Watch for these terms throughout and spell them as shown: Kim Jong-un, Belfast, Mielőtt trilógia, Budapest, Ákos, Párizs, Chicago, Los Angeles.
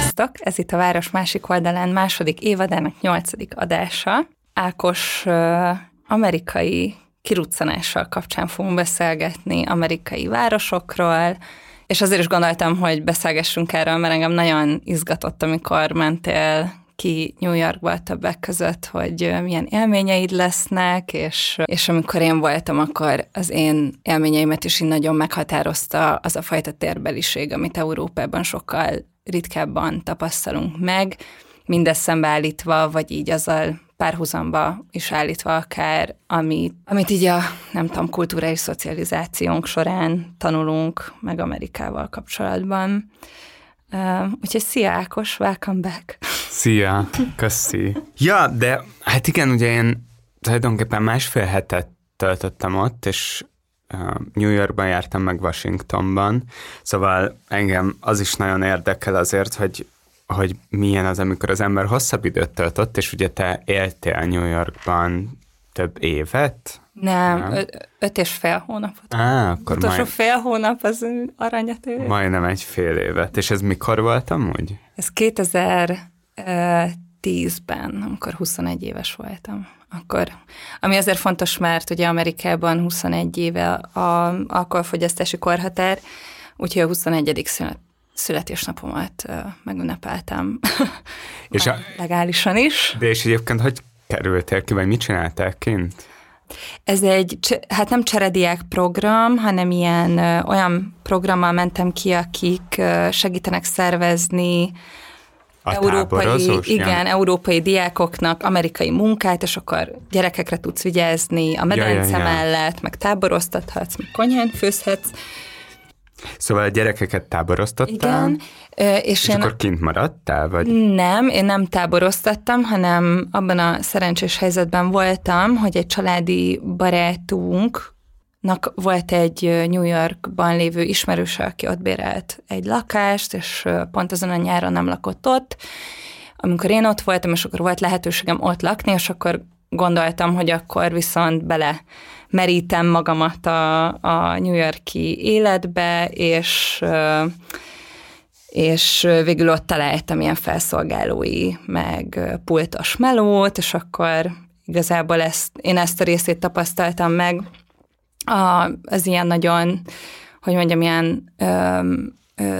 Sziasztok! Ez itt a Város másik oldalán második évadának 8. adása. Ákos amerikai kiruccanással kapcsán fogunk beszélgetni amerikai városokról, és azért is gondoltam, hogy beszélgessünk erről, mert engem nagyon izgatott, amikor mentél ki New Yorkba többek között, hogy milyen élményeid lesznek, és amikor én voltam, akkor az én élményeimet is így nagyon meghatározta az a fajta térbeliség, amit Európában sokkal ritkábban tapasztalunk meg, mindezt szembeállítva, vagy így azzal párhuzamba is állítva akár, amit így a, nem tudom, kulturális szocializációnk során tanulunk meg Amerikával kapcsolatban. Úgyhogy szia Ákos, welcome back! Szia, köszi! Ja, de hát igen, ugye én tulajdonképpen 1,5 hetet töltöttem ott, és New Yorkban jártam, meg Washingtonban, szóval engem az is nagyon érdekel azért, hogy milyen az, amikor az ember hosszabb időt töltött, és ugye te éltél New Yorkban több évet? Nem. 5,5 hónapot. Akkor utolsó fél hónap az aranyat élet. Majdnem 1,5 évet. És ez mikor volt amúgy? Ez 2010-ben, amikor 21 éves voltam. Akkor, ami azért fontos, mert ugye Amerikában 21 éve a alkoholfogyasztási korhatár, úgyhogy a 21. születésnapomat megünnepeltem. És legálisan is. De és egyébként hogy kerültél ki, vagy mit csináltál kint? Ez egy, hát nem cserediák program, hanem ilyen olyan programmal mentem ki, akik segítenek szervezni európai diákoknak amerikai munkát, és akkor gyerekekre tudsz vigyázni a medence mellett, meg táboroztathatsz, meg konyhán főzhetsz. Szóval a gyerekeket táboroztattál, igen, és akkor kint maradtál, vagy? Nem, én nem táboroztattam, hanem abban a szerencsés helyzetben voltam, hogy egy családi barátunknak volt egy New Yorkban lévő ismerőse, aki ott bérelt egy lakást, és pont azon a nyáron nem lakott ott. Amikor én ott voltam, és akkor volt lehetőségem ott lakni, és akkor gondoltam, hogy akkor viszont bele merítem magamat a New York-i életbe, és végül ott találtam ilyen felszolgálói, meg pultos melót, és akkor igazából én ezt a részét tapasztaltam meg az ilyen nagyon, hogy mondjam, ilyen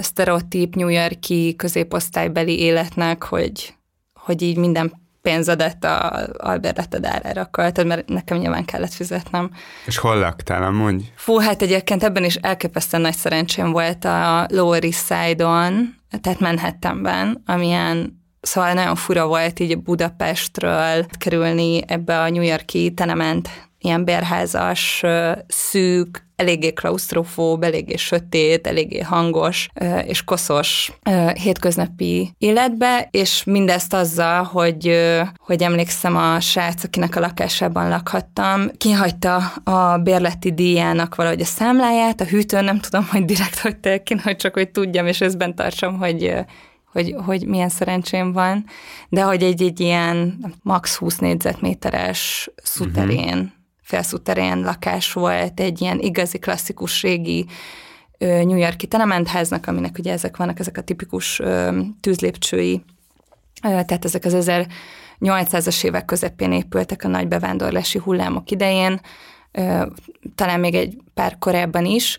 sztereotíp New York-i középosztálybeli életnek, hogy így minden pénzedet a albérleted árára költöd, mert nekem nyilván kellett fizetnem. És hol laktál amúgy? Fú, hát egyébként ebben is elképesztően nagy szerencsém volt a Lower East Side-on, tehát Manhattanben, amilyen, szóval nagyon fura volt így Budapestről kerülni ebbe a New York-i tenement, ilyen bérházas, szűk, eléggé klausztrofób, eléggé sötét, eléggé hangos és koszos hétköznapi életbe, és mindezt azzal, hogy emlékszem, a srác, akinek a lakásában lakhattam, kihagyta a bérleti díjának valahogy a számláját, a hűtőn, nem tudom, hogy direkt hagyta ki, hogy csak hogy tudjam, és észben tartsam, hogy milyen szerencsém van, de hogy egy ilyen max. 20 négyzetméteres szuterén, felszuterén lakás volt, egy ilyen igazi klasszikus régi New York-i tenementháznak, aminek ugye ezek a tipikus tűzlépcsői, tehát ezek az 1800-as évek közepén épültek a nagy bevándorlási hullámok idején, talán még egy pár korábban is,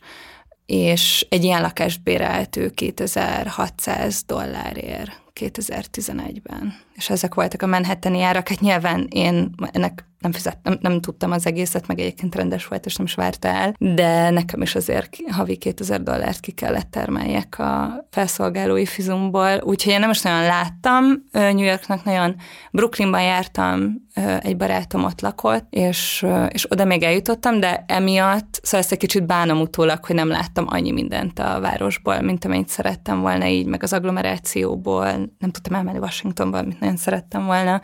és egy ilyen lakást bérelt ő $2,600 2011-ben. És ezek voltak a manhattani árak, hát nyilván én ennek nem fizettem, nem tudtam az egészet, meg egyébként rendes volt, és nem is várta el, de nekem is azért havi $2,000 ki kellett termeljek a felszolgálói fizumból, úgyhogy én nem is nagyon láttam New Yorknak, nagyon Brooklynban jártam, egy barátom ott lakott, és oda még eljutottam, de emiatt, szóval ezt egy kicsit bánom utólag, hogy nem láttam annyi mindent a városból, mint amennyit szerettem volna így, meg az agglomerációból, nem tudtam elmenni Washingtonban, mint nagyon szerettem volna,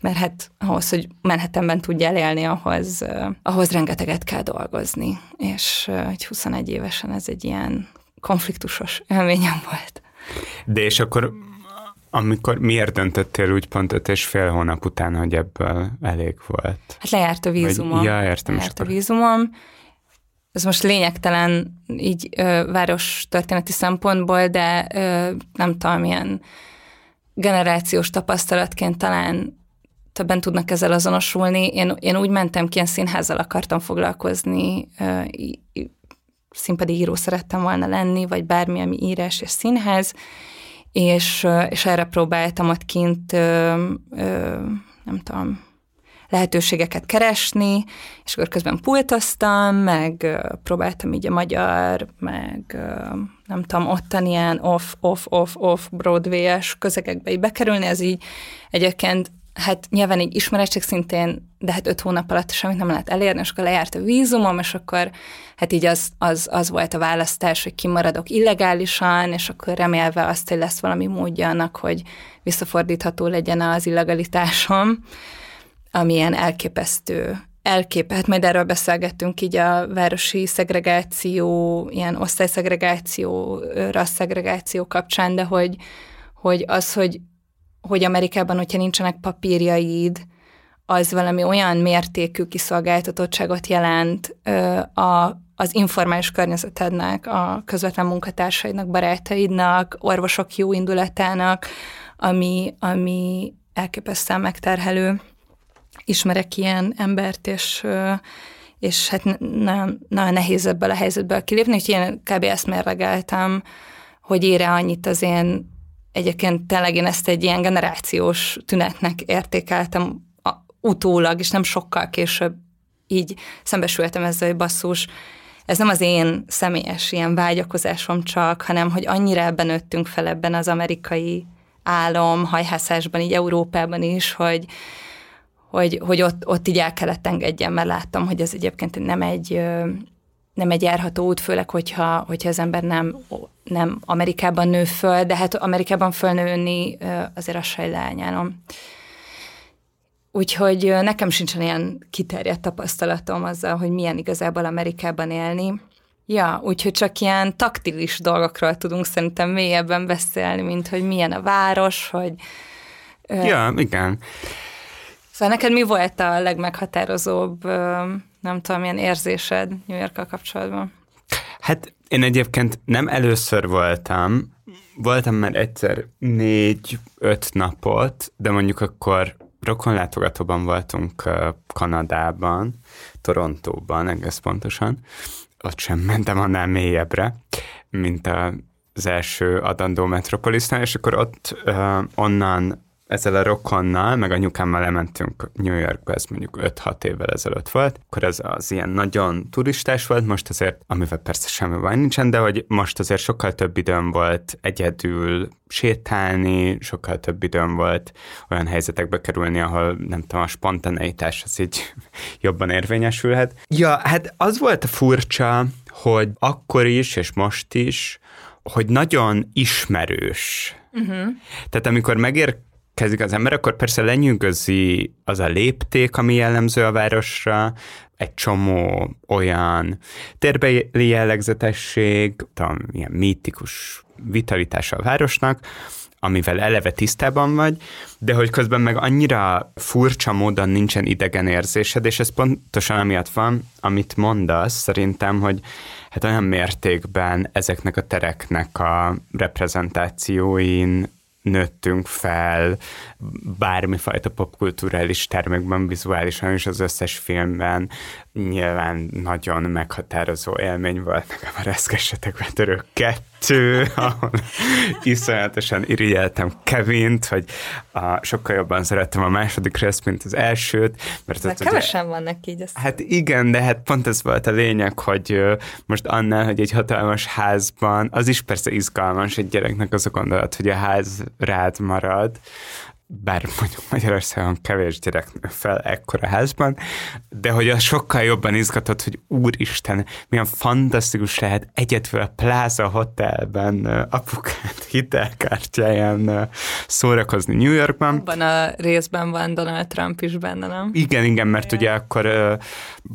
mert hát ahhoz, hogy Manhattanben tudjál élni, ahhoz rengeteget kell dolgozni, és 21 évesen ez egy ilyen konfliktusos élményem volt. De és akkor, amikor miért döntöttél úgy pont 5,5 hónap után, hogy ebből elég volt? Hát lejárt a vízumom. Ja, értem. Lejárt a vízumom, ez most lényegtelen így város történeti szempontból, de nem tudom, ilyen generációs tapasztalatként talán többen tudnak ezzel azonosulni. Én úgy mentem ki, én színházzal akartam foglalkozni, színpadi író szerettem volna lenni, vagy bármi, ami írás és színház, és erre próbáltam ott kint, nem tudom, lehetőségeket keresni, és akkor közben pultoztam, meg próbáltam így a magyar, meg nem tudom, ottan ilyen off Broadway-es közegekbe így bekerülni, ez így egyébként, hát nyilván így ismeretség szintén, de hát 5 hónap alatt semmit nem lehet elérni, és akkor lejárt a vízumom, és akkor hát így az volt a választás, hogy kimaradok illegálisan, és akkor remélve azt, hogy lesz valami módja annak, hogy visszafordítható legyen az illegalitásom, ami ilyen elképesztő. Hát majd erről beszélgettünk így a városi szegregáció, ilyen osztályszegregáció, rasszegregáció kapcsán, de hogy Amerikában, hogyha nincsenek papírjaid, az valami olyan mértékű kiszolgáltatottságot jelent az informális környezetednek, a közvetlen munkatársaidnak, barátaidnak, orvosok jó indulatának, ami elképesztően megterhelő. Ismerek ilyen embert, és hát nagyon nehéz ebből a helyzetből kilépni, úgyhogy én kb. Ezt mérlegeltem, hogy ér-e annyit az én, egyébként tényleg én ezt egy ilyen generációs tünetnek értékeltem utólag, és nem sokkal később így szembesültem ezzel, hogy basszus, ez nem az én személyes ilyen vágyakozásom csak, hanem hogy annyira ebben nőttünk fel ebben az amerikai álom, hajhászásban, így Európában is, hogy ott így el kellett engedjen, mert láttam, hogy ez egyébként nem egy járható út, főleg, hogyha az ember nem Amerikában nő föl, de hát Amerikában fölnőni azért a sajlányálom. Úgyhogy nekem sincsen ilyen kiterjedt tapasztalatom azzal, hogy milyen igazából Amerikában élni. Ja, úgyhogy csak ilyen taktilis dolgokról tudunk szerintem mélyebben beszélni, mint hogy milyen a város, hogy... Ja, igen. Szóval neked mi volt a legmeghatározóbb, nem tudom, milyen érzésed New Yorkkal kapcsolatban? Hát én egyébként nem először voltam már egyszer 4-5 napot, de mondjuk akkor rokonlátogatóban voltunk Kanadában, Torontóban egész pontosan, ott sem mentem annál mélyebbre, mint az első adandó Metropolisnál, és akkor ott onnan ezzel a rokonnal, meg anyukámmal lementünk New Yorkba, ez mondjuk 5-6 évvel ezelőtt volt, akkor ez az ilyen nagyon turistás volt, most azért, amivel persze semmi baj nincsen, de hogy most azért sokkal több időm volt egyedül sétálni, sokkal több időm volt olyan helyzetekbe kerülni, ahol nem tudom, a spontaneitás az így jobban érvényesülhet. Ja, hát az volt a furcsa, hogy akkor is, és most is, hogy nagyon ismerős. Tehát amikor kezdik az ember, akkor persze lenyűgözi az a lépték, ami jellemző a városra, egy csomó olyan térbeli jellegzetesség, ilyen mítikus vitalitása a városnak, amivel eleve tisztában vagy, de hogy közben meg annyira furcsa módon nincsen idegen érzésed, és ez pontosan amiatt van, amit mondasz, szerintem, hogy hát olyan mértékben ezeknek a tereknek a reprezentációin nőttünk fel, bármifajta popkulturális termékben, vizuálisan is az összes filmben. Nyilván nagyon meghatározó élmény volt nekem a Reszkessetekbe törő 2, ahol iszonyatosan irigyeltem Kevint, hogy sokkal jobban szerettem a második részt, mint az elsőt. Mert kevesen vannak így. Hát igen, de hát pont ez volt a lényeg, hogy most annál, hogy egy hatalmas házban, az is persze izgalmas egy gyereknek az a gondolat, hogy a ház rád marad, bár mondjuk Magyarországon kevés gyerek fel ekkora házban, de hogy az sokkal jobban izgatott, hogy úristen, milyen fantasztikus lehet egyedül a Plaza Hotelben apukát hitelkártyáján szórakozni New Yorkban. Abban a részben van Donald Trump is benne, nem? Igen, mert ugye akkor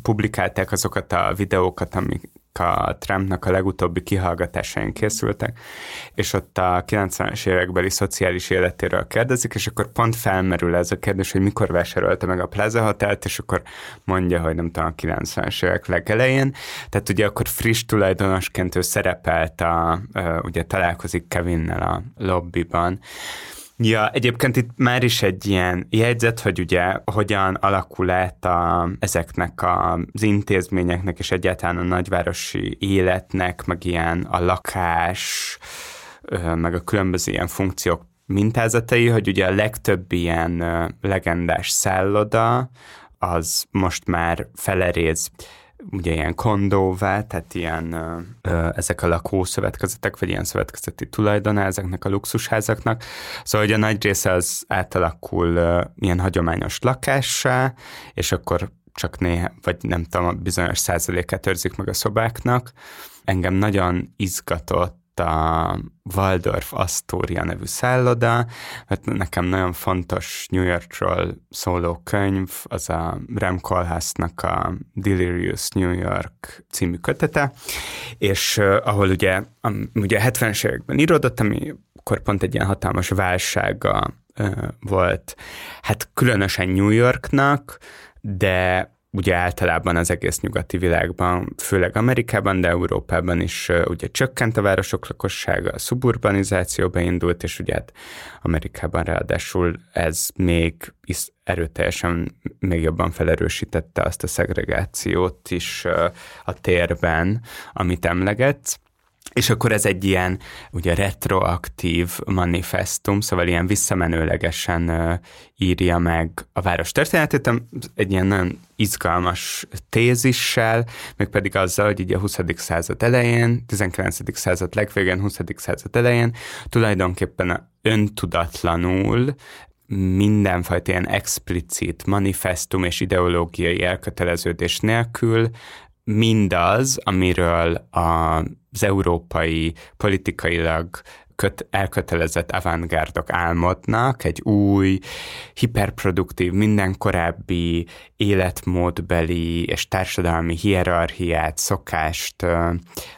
publikálták azokat a videókat, amik a Trumpnak a legutóbbi kihallgatásain készültek, és ott a 90-es évekbeli szociális életéről kérdezik, és akkor pont felmerül ez a kérdés, hogy mikor vásárolta meg a Plaza Hotelt, és akkor mondja, hogy nem tudom, a 90-es évek legelején. Tehát ugye akkor friss tulajdonosként ő szerepelt, ugye találkozik Kevinnel a lobbiban. Ja, egyébként itt már is egy ilyen jegyzet, hogy ugye hogyan alakul át ezeknek az intézményeknek és egyáltalán a nagyvárosi életnek, meg ilyen a lakás, meg a különböző ilyen funkciók mintázatai, hogy ugye a legtöbb ilyen legendás szálloda az most már felerész, ugye ilyen kondóvá, tehát ilyen ezek a lakószövetkezetek, vagy ilyen szövetkezeti tulajdona ezeknek a luxusházaknak. Szóval a nagy része az átalakul ilyen hagyományos lakássá, és akkor csak néha, vagy nem tudom, bizonyos százalékát őrzik meg a szobáknak. Engem nagyon izgatott a Waldorf Astoria nevű szálloda, mert nekem nagyon fontos New Yorkról szóló könyv, az a Rem Koolhaasnak a Delirious New York című kötete, és ahol ugye 70-es években íródott, amikor pont egy ilyen hatalmas válsága volt, hát különösen New Yorknak, de ugye általában az egész nyugati világban, főleg Amerikában, de Európában is ugye csökkent a városok lakossága, a szuburbanizáció beindult, és ugye hát Amerikában ráadásul ez még erőteljesen még jobban felerősítette azt a szegregációt is a térben, amit emlegetsz. És akkor ez egy ilyen ugye retroaktív manifestum, szóval ilyen visszamenőlegesen írja meg a város történetét, egy ilyen nagyon izgalmas tézissel, mégpedig azzal, hogy így a 20. század elején, 19. század legvégén, 20. század elején tulajdonképpen öntudatlanul mindenfajta ilyen explicit manifestum és ideológiai elköteleződés nélkül mindaz, amiről az európai politikailag elkötelezett avantgárdok álmodnak, egy új, hiperproduktív, minden korábbi életmódbeli és társadalmi hierarchiát, szokást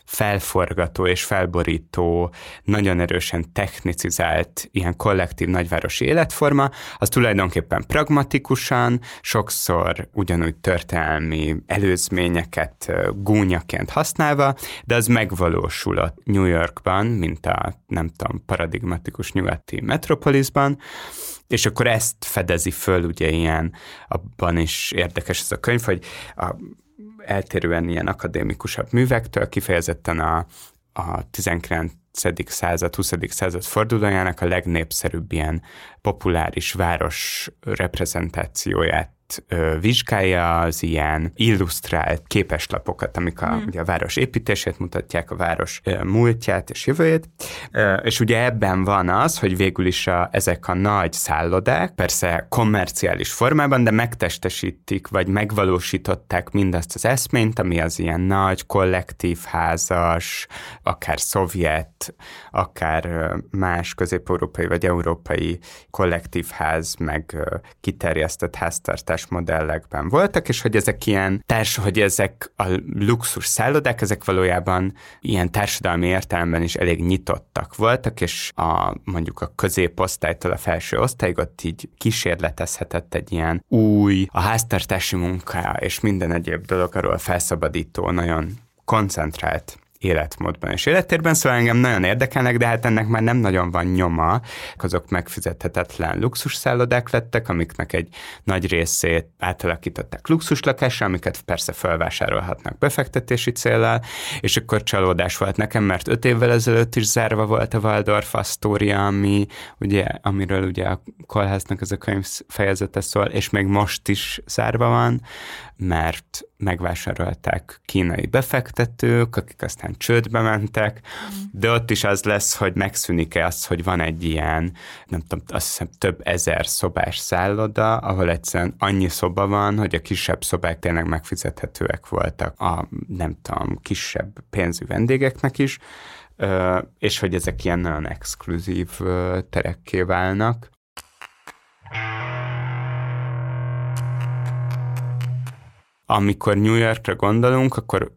felforgató és felborító, nagyon erősen technicizált ilyen kollektív nagyvárosi életforma, az tulajdonképpen pragmatikusan, sokszor ugyanúgy történelmi előzményeket gúnyaként használva, de az megvalósul a New Yorkban, mint a nem tudom, paradigmatikus nyugati metropolisban, és akkor ezt fedezi föl, ugye ilyen, abban is érdekes ez a könyv, hogy eltérően ilyen akadémikusabb művektől, kifejezetten a 19. század, 20. század fordulójának a legnépszerűbb ilyen populáris város reprezentációját vizsgálja, az ilyen illusztrált képeslapokat, amik ugye a város építését mutatják, a város múltját és jövőjét. És ugye ebben van az, hogy végül is ezek a nagy szállodák, persze kommerciális formában, de megtestesítik, vagy megvalósították mindazt az eszményt, ami az ilyen nagy, kollektív házas, akár szovjet, akár más közép-európai vagy európai kollektív ház, meg kiterjesztett háztartás modellekben voltak, és hogy ezek ilyen hogy ezek a luxus szállodák, ezek valójában ilyen társadalmi értelemben is elég nyitottak voltak, és mondjuk a középosztálytól a felső osztályig ott így kísérletezhetett egy ilyen új, a háztartási munka és minden egyéb dolog arról felszabadító, nagyon koncentrált életmódban és élettérben, szóval engem nagyon érdekelnek, de hát ennek már nem nagyon van nyoma. Azok megfizethetetlen luxusszállodák lettek, amiknek egy nagy részét átalakították luxuslakásra, amiket persze felvásárolhatnak befektetési céllal, és akkor csalódás volt nekem, mert 5 évvel ezelőtt is zárva volt a Waldorf Astoria, amiről ugye a Koolhaasnak ez a könyv fejezete szól, és még most is zárva van, mert megvásárolták kínai befektetők, akik aztán csődbe mentek, de ott is az lesz, hogy megszűnik-e az, hogy van egy ilyen, nem tudom, azt hiszem több ezer szobás szálloda, ahol egyszerűen annyi szoba van, hogy a kisebb szobák tényleg megfizethetőek voltak a, nem tudom, kisebb pénzű vendégeknek is, és hogy ezek ilyen nagyon exkluzív terekké válnak. Amikor New Yorkra gondolunk, akkor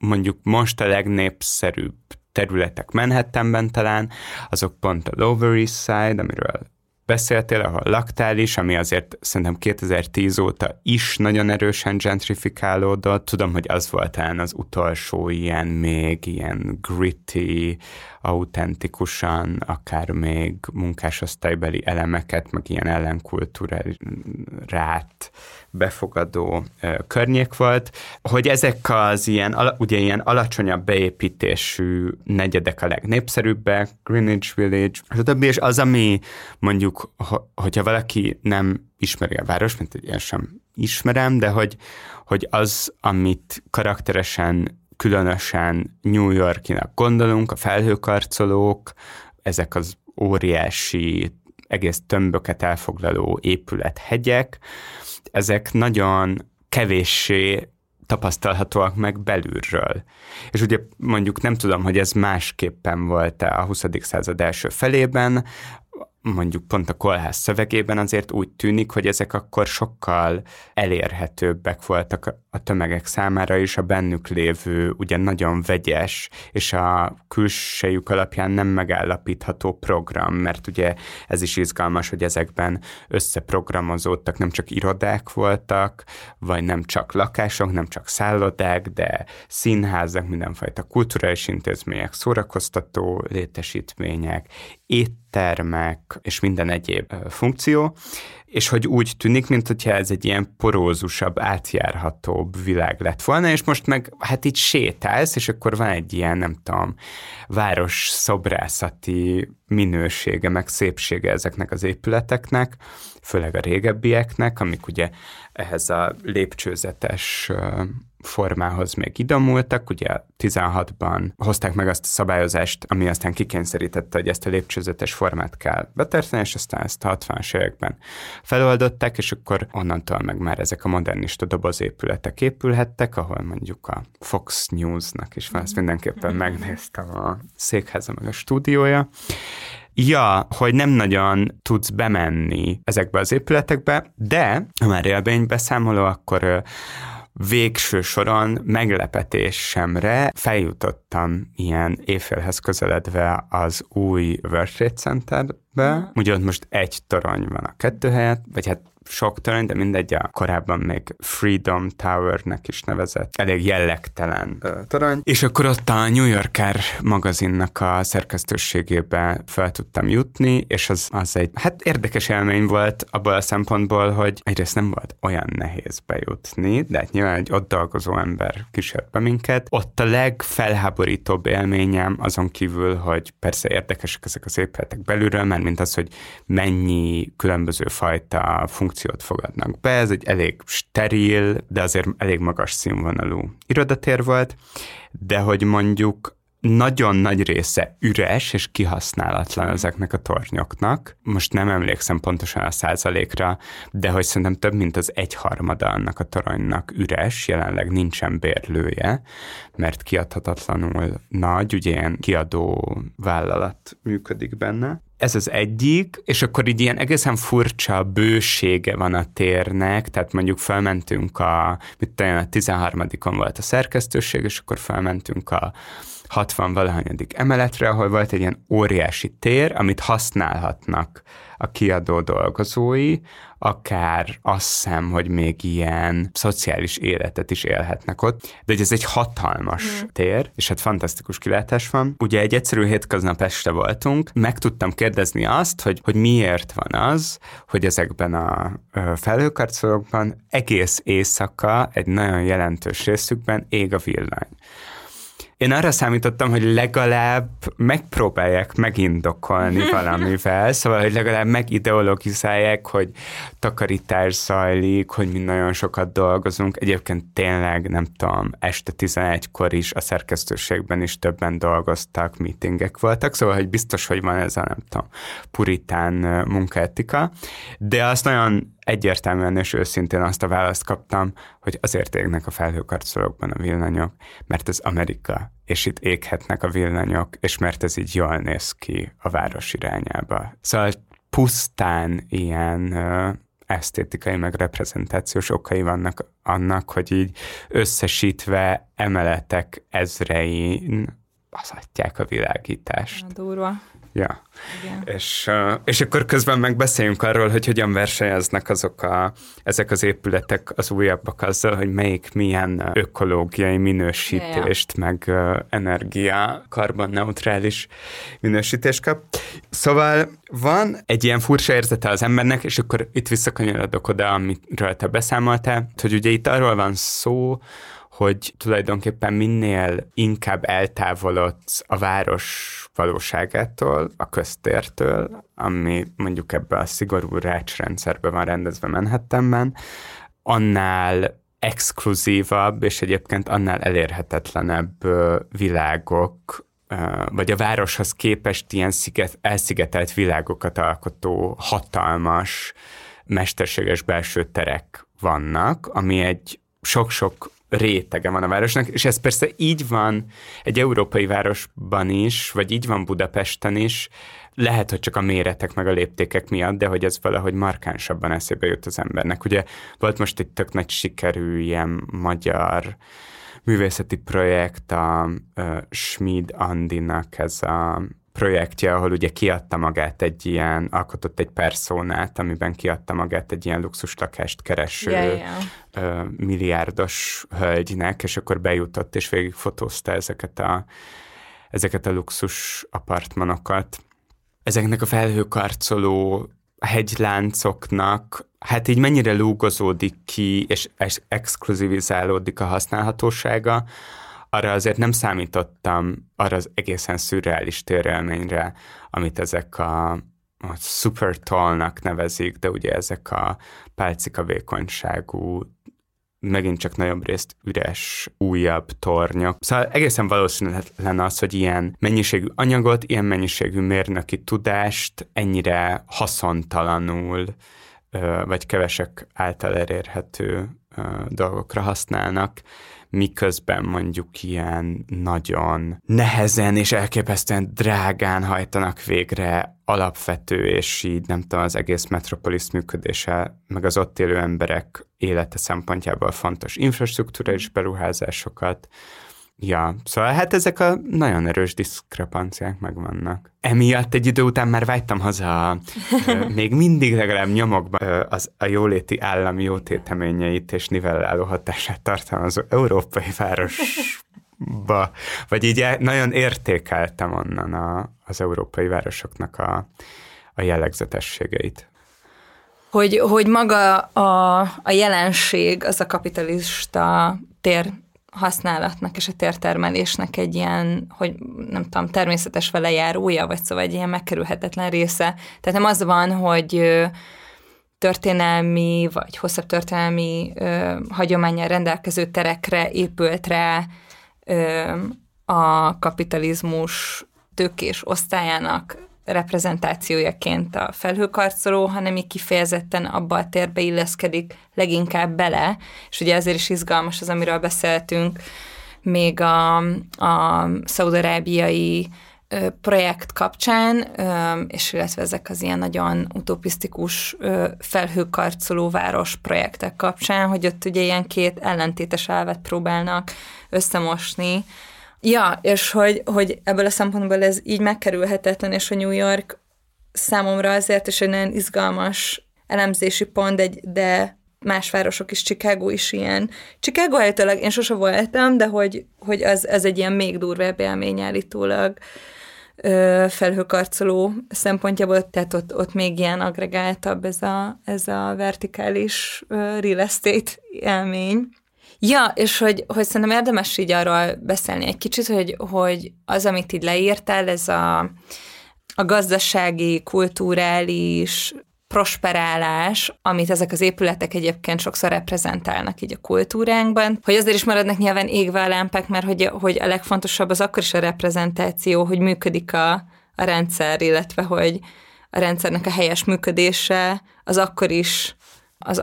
mondjuk most a legnépszerűbb területek Manhattanben talán, azok pont a Lower East Side, amiről beszéltél, ahol laktál is, ami azért szerintem 2010 óta is nagyon erősen gentrifikálódott. Tudom, hogy az volt talán az utolsó ilyen még ilyen gritty, autentikusan, akár még munkásosztálybeli elemeket, meg ilyen ellenkultúrát befogadó környék volt, hogy ezek az ilyen, ugye ilyen alacsonyabb beépítésű negyedek a legnépszerűbbek, Greenwich Village, stb. És az, ami mondjuk, hogyha valaki nem ismeri a város, mint én sem ismerem, de hogy az, amit karakteresen, különösen New Yorkinak gondolunk, a felhőkarcolók, ezek az óriási, egész tömböket elfoglaló épülethegyek, ezek nagyon kevéssé tapasztalhatóak meg belülről. És ugye mondjuk nem tudom, hogy ez másképpen volt a 20. század első felében, mondjuk pont a kolház szövegében azért úgy tűnik, hogy ezek akkor sokkal elérhetőbbek voltak a tömegek számára is, a bennük lévő, ugye nagyon vegyes, és a külsejük alapján nem megállapítható program, mert ugye ez is izgalmas, hogy ezekben összeprogramozódtak, nem csak irodák voltak, vagy nem csak lakások, nem csak szállodák, de színházak, mindenfajta kulturális intézmények, szórakoztató létesítmények, éttermek és minden egyéb funkció, és hogy úgy tűnik, mint hogyha ez egy ilyen porózusabb, átjárhatóbb világ lett volna, és most meg hát így sétálsz, és akkor van egy ilyen, nem tudom, város szobrászati minősége, meg szépsége ezeknek az épületeknek, főleg a régebbieknek, amik ugye ehhez a lépcsőzetes formához még idomultak. Ugye 16-ban hozták meg azt a szabályozást, ami aztán kikényszerítette, hogy ezt a lépcsőzetes formát kell betartani, és aztán ezt a 60-as években feloldották, és akkor onnantól meg már ezek a modernista dobozépületek épülhettek, ahol mondjuk a Fox News-nak is van, ezt mindenképpen megnéztem, a székháza meg a stúdiója. Ja, hogy nem nagyon tudsz bemenni ezekbe az épületekbe, de ha már élménybeszámoló, akkor végső soron meglepetésemre feljutottam ilyen éjfélhez közeledve az új World Trade Centerbe. Ugye ott most egy torony van a kettő helyett, vagy hát sok torony, de mindegy, a korábban még Freedom Towernek is nevezett, elég jellegtelen torony. És akkor ott a New Yorker magazinnak a szerkesztőségébe fel tudtam jutni, és az egy hát érdekes élmény volt abból a szempontból, hogy egyrészt nem volt olyan nehéz bejutni, de hát nyilván egy ott dolgozó ember kísért be minket. Ott a legfelháborítóbb élményem azon kívül, hogy persze érdekesek ezek az épületek belülről, mert mint az, hogy mennyi különböző fajta funkciót fogadnak be, ez egy elég steril, de azért elég magas színvonalú irodatér volt, de hogy mondjuk nagyon nagy része üres és kihasználatlan ezeknek a tornyoknak. Most nem emlékszem pontosan a százalékra, de hogy szerintem több mint az 1/3 annak a toronynak üres, jelenleg nincsen bérlője, mert kiadhatatlanul nagy, ugye ilyen kiadó vállalat működik benne. Ez az egyik, és akkor így ilyen egészen furcsa bősége van a térnek, tehát mondjuk felmentünk a 13-on volt a szerkesztőség, és akkor felmentünk a 60-valahanyadik emeletre, ahol volt egy ilyen óriási tér, amit használhatnak a kiadó dolgozói, akár azt hiszem, hogy még ilyen szociális életet is élhetnek ott, de hogy ez egy hatalmas tér, és hát fantasztikus kilátás van. Ugye egy egyszerű hétköznap este voltunk, meg tudtam kérdezni azt, hogy miért van az, hogy ezekben a felhőkarcolókban egész éjszaka egy nagyon jelentős részükben ég a villany. Én arra számítottam, hogy legalább megpróbálják megindokolni valamivel, szóval, hogy legalább megideologizálják, hogy takarítás zajlik, hogy mi nagyon sokat dolgozunk. Egyébként tényleg, nem tudom, este 11-kor is a szerkesztőségben is többen dolgoztak, meetingek voltak, szóval, hogy biztos, hogy van ez a, nem tudom, puritán munkaetika, de azt nagyon egyértelműen és őszintén azt a választ kaptam, hogy azért égnek a felhőkarcolókban a villanyok, mert ez Amerika, és itt éghetnek a villanyok, és mert ez így jól néz ki a város irányába. Szóval pusztán ilyen esztétikai meg reprezentációs okai vannak annak, hogy így összesítve emeletek ezrein baszatják a világítást. Na, durva. Ja. És akkor közben megbeszéljünk arról, hogy hogyan versenyeznek ezek az épületek az újabbak azzal, hogy melyik milyen ökológiai minősítést, meg energia, karbonneutrális minősítést kap. Szóval van egy ilyen furcsa érzete az embernek, és akkor itt visszakanyarodok oda, amiről te beszámoltál, hogy ugye itt arról van szó, hogy tulajdonképpen minél inkább eltávolodsz a város valóságától, a köztértől, ami mondjuk ebbe a szigorú rácsrendszerbe van rendezve Manhattanben, annál exkluzívabb és egyébként annál elérhetetlenebb világok, vagy a városhoz képest ilyen elszigetelt világokat alkotó hatalmas, mesterséges belső terek vannak, ami egy sok-sok rétege van a városnak, és ez persze így van egy európai városban is, vagy így van Budapesten is, lehet, hogy csak a méretek meg a léptékek miatt, de hogy ez valahogy markánsabban eszébe jut az embernek. Ugye volt most egy tök nagy sikerű ilyen magyar művészeti projekt, a Schmid Andinak ez a projektje, ahol ugye kiadta magát egy ilyen, alkotott egy personát, amiben kiadta magát egy ilyen luxuslakást kereső milliárdos hölgynek, és akkor bejutott, és végigfotózta ezeket a luxus apartmanokat. Ezeknek a felhőkarcoló hegyláncoknak, hát így mennyire lúgozódik ki, és exkluzivizálódik a használhatósága, arra azért nem számítottam, arra az egészen szürreális térélményre, amit ezek a super tallnak nevezik, de ugye ezek a pálcika vékonyságú, megint csak nagyobb részt üres, újabb tornyok. Szóval egészen valószínűtlen az, hogy ilyen mennyiségű anyagot, ilyen mennyiségű mérnöki tudást ennyire haszontalanul, vagy kevesek által elérhető dolgokra használnak, miközben mondjuk ilyen nagyon nehezen és elképesztően drágán hajtanak végre alapvető, és így nem tudom, az egész metropolis működése, meg az ott élő emberek élete szempontjából fontos infrastrukturális beruházásokat. Ja, szóval hát ezek a nagyon erős diszkrepanciák megvannak. Emiatt egy idő után már vágytam haza, még mindig legalább nyomokban a jóléti állam jótéteményeit és nivelláló hatását tartalmazó európai városba, vagy így nagyon értékeltem onnan az európai városoknak a jellegzetességeit. Hogy maga a jelenség az a kapitalista tér használatnak és a tértermelésnek egy ilyen, hogy nem tudom, természetes velejárója, vagy szóval egy ilyen megkerülhetetlen része. Tehát nem az van, hogy történelmi, vagy hosszabb történelmi hagyománnyal rendelkező terekre épült rá a kapitalizmus tőkés osztályának reprezentációjaként a felhőkarcoló, hanem így kifejezetten abba a térbe illeszkedik leginkább bele, és ugye azért is izgalmas az, amiről beszéltünk, még a szaúd-arábiai projekt kapcsán, és illetve ezek az ilyen nagyon utopisztikus felhőkarcoló város projektek kapcsán, hogy ott ugye ilyen két ellentétes elvet próbálnak összemosni. Ja, és hogy ebből a szempontból ez így megkerülhetetlen, és a New York számomra azért is egy nagyon izgalmas elemzési pont, de más városok is, Chicago is ilyen. Chicago állítólag én sose voltam, de hogy ez egy ilyen még durvább élmény állítólag felhőkarcoló szempontjából, tehát ott még ilyen agregáltabb ez a vertikális real estate élmény. Ja, és hogy szerintem érdemes így arról beszélni egy kicsit, hogy az, amit így leírtál, ez a gazdasági, kulturális prosperálás, amit ezek az épületek egyébként sokszor reprezentálnak így a kultúránkban, hogy azért is maradnak nyilván égve a lámpák, mert hogy a legfontosabb az akkor is a reprezentáció, hogy működik a rendszer, illetve hogy a rendszernek a helyes működése az akkor is,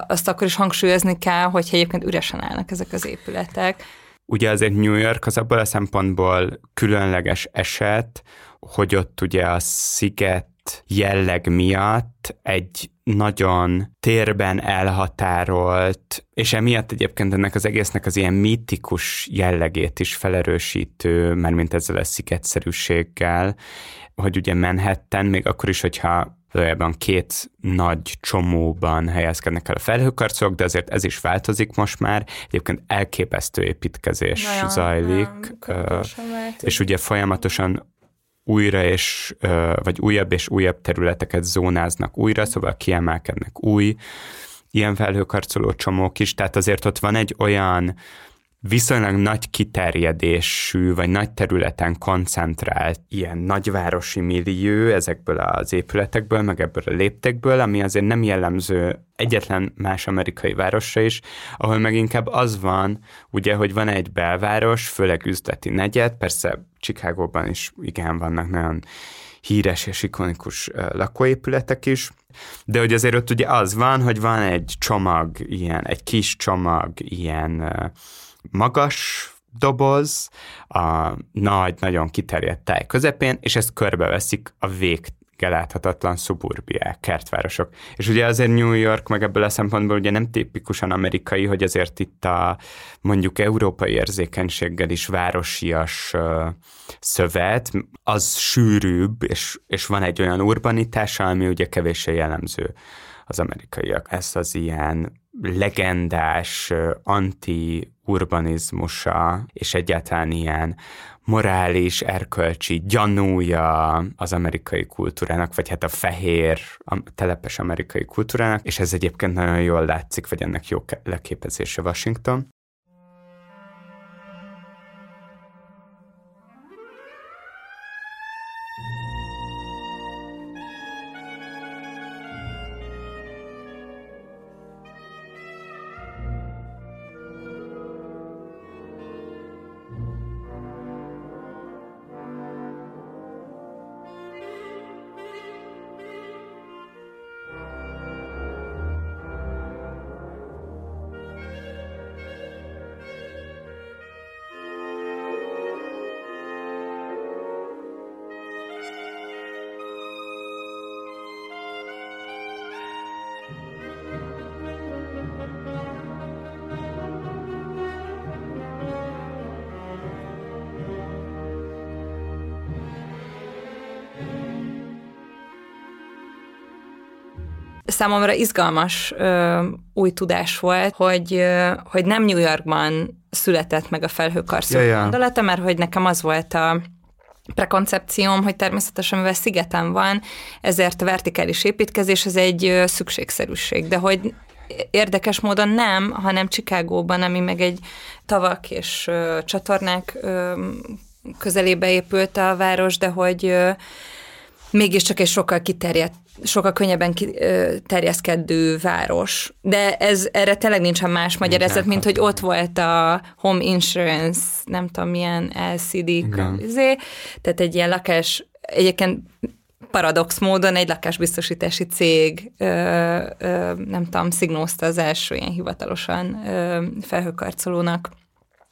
azt akkor is hangsúlyozni kell, hogyha egyébként üresen állnak ezek az épületek. Ugye azért New York az abból a szempontból különleges eset, hogy ott ugye a sziget jelleg miatt egy nagyon térben elhatárolt, és emiatt egyébként ennek az egésznek az ilyen mítikus jellegét is felerősítő, mármint ezzel a szigetszerűséggel, hogy ugye Manhattan, még akkor is, hogyha valójában két nagy csomóban helyezkednek el a felhőkarcolók, de azért ez is változik most már. Egyébként elképesztő építkezés zajlik, és ugye folyamatosan újra és, vagy újabb és újabb területeket zónáznak újra, szóval kiemelkednek új ilyen felhőkarcoló csomók is, tehát azért ott van egy olyan viszonylag nagy kiterjedésű, vagy nagy területen koncentrált ilyen nagyvárosi millió ezekből az épületekből, meg ebből a léptékből, ami azért nem jellemző egyetlen más amerikai városra is, ahol meg inkább az van, ugye, hogy van egy belváros, főleg üzleti negyed, persze Chicagóban is igen vannak nagyon híres és ikonikus lakóépületek is, de hogy azért ott ugye az van, hogy van egy csomag, ilyen, egy kis csomag, ilyen magas doboz, a nagy, nagyon kiterjedt táj közepén, és ezt körbeveszik a véggeláthatatlan szuburbiák, kertvárosok. És ugye azért New York meg ebből a szempontból ugye nem tipikusan amerikai, hogy azért itt a mondjuk európai érzékenységgel is városias szövet, az sűrűbb, és van egy olyan urbanitása, ami ugye kevéssé jellemző az amerikaiak. Ez az ilyen legendás anti-urbanizmusa, és egyáltalán ilyen morális, erkölcsi gyanúja az amerikai kultúrának, vagy hát a fehér, a telepes amerikai kultúrának, és ez egyébként nagyon jól látszik, vagy ennek jó leképezése Washington. Számomra izgalmas új tudás volt, hogy nem New Yorkban született meg a felhőkarcoló gondolata, mert hogy nekem az volt a prekoncepcióm, hogy természetesen, mivel szigeten van, ezért a vertikális építkezés az egy szükségszerűség, de hogy érdekes módon nem, hanem Chicagóban, ami meg egy tavak és csatornák közelébe épült a város, de hogy mégiscsak egy sokkal kiterjedt, sokkal könnyebben terjeszkedő város. De erre tényleg nincsen más magyarázat, mint hogy ott volt a home insurance, nem tudom, milyen LCD közé, tehát egy ilyen lakás, egyébként paradox módon egy lakásbiztosítási cég, nem tudom, szignózta az első ilyen hivatalosan felhőkarcolónak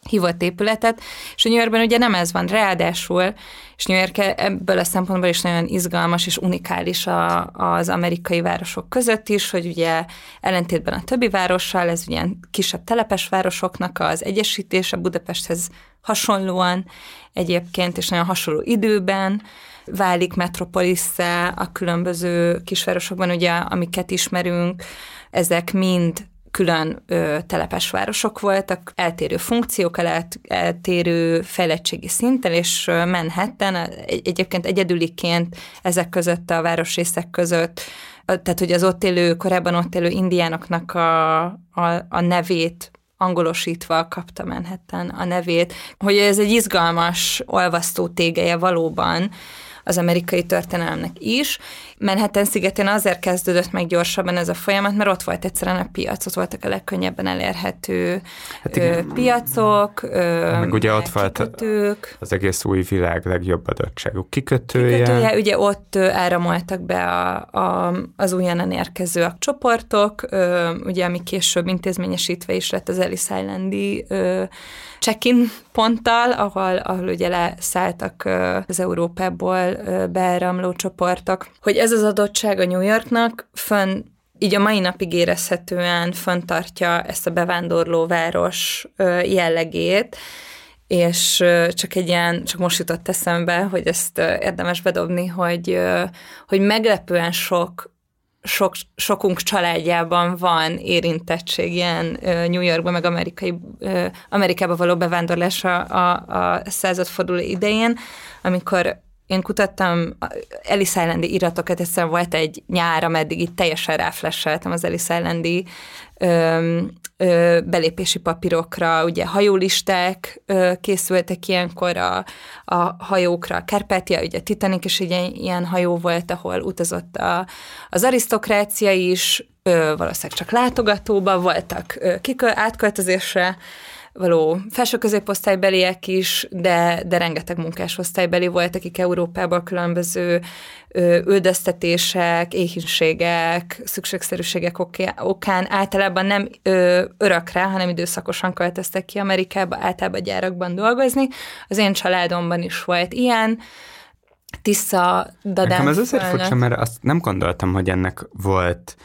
hívott épületet, és New Yorkban ugye nem ez van, ráadásul, és New York ebből a szempontból is nagyon izgalmas és unikális az amerikai városok között is, hogy ugye ellentétben a többi várossal, ez ugye kisebb telepes városoknak az egyesítése Budapesthez hasonlóan egyébként, és nagyon hasonló időben válik metropolisszá a különböző kisvárosokban, ugye amiket ismerünk, ezek mind külön telepes városok voltak, eltérő funkciókkal, eltérő fejlettségi szinten, és Manhattan egyébként egyedüliként ezek között, a városrészek között, tehát hogy az ott élő, korábban ott élő indiánoknak a nevét angolosítva kapta Manhattan a nevét, hogy ez egy izgalmas olvasztó tégeje valóban az amerikai történelemnek is. Manhattan szigetén azért kezdődött meg gyorsabban ez a folyamat, mert ott volt egyszerűen a piac, ott voltak a legkönnyebben elérhető piacok, meg ugye ott volt az egész új világ legjobb adottságú kikötője. Ugye ott áramoltak be az újonnan érkező a csoportok, ugye ami később intézményesítve is lett az Ellis Island-i check-in ponttal, ahol ugye leszálltak az Európából beáramló csoportok, hogy ez az adottság a New Yorknak fönn, így a mai napig érezhetően fenntartja ezt a bevándorlóváros jellegét, és csak most jutott eszembe, hogy ezt érdemes bedobni, hogy meglepően sokunk családjában van érintettség ilyen New Yorkban, meg Amerikába való bevándorlása a századforduló idején, amikor én kutattam Ellis Islandi iratokat, egyszerűen volt egy nyár, ameddig itt teljesen ráflesseltem az Ellis Islandi belépési papírokra, ugye hajólisták készültek ilyenkor a hajókra, a Kárpátia, ugye a Titanic is ilyen hajó volt, ahol utazott az arisztokrácia is, valószínűleg csak látogatóban voltak, átköltözésre való felső-középosztálybeliek is, de rengeteg munkásosztálybeli volt, akik Európában különböző üldöztetések, éhínségek, szükségszerűségek okán általában nem örökre, hanem időszakosan költöztek ki Amerikába, általában gyárakban dolgozni. Az én családomban is volt ilyen, Tisza, Dadán. Nekem ez azért furcsa, mert azt nem gondoltam, hogy ennek volt...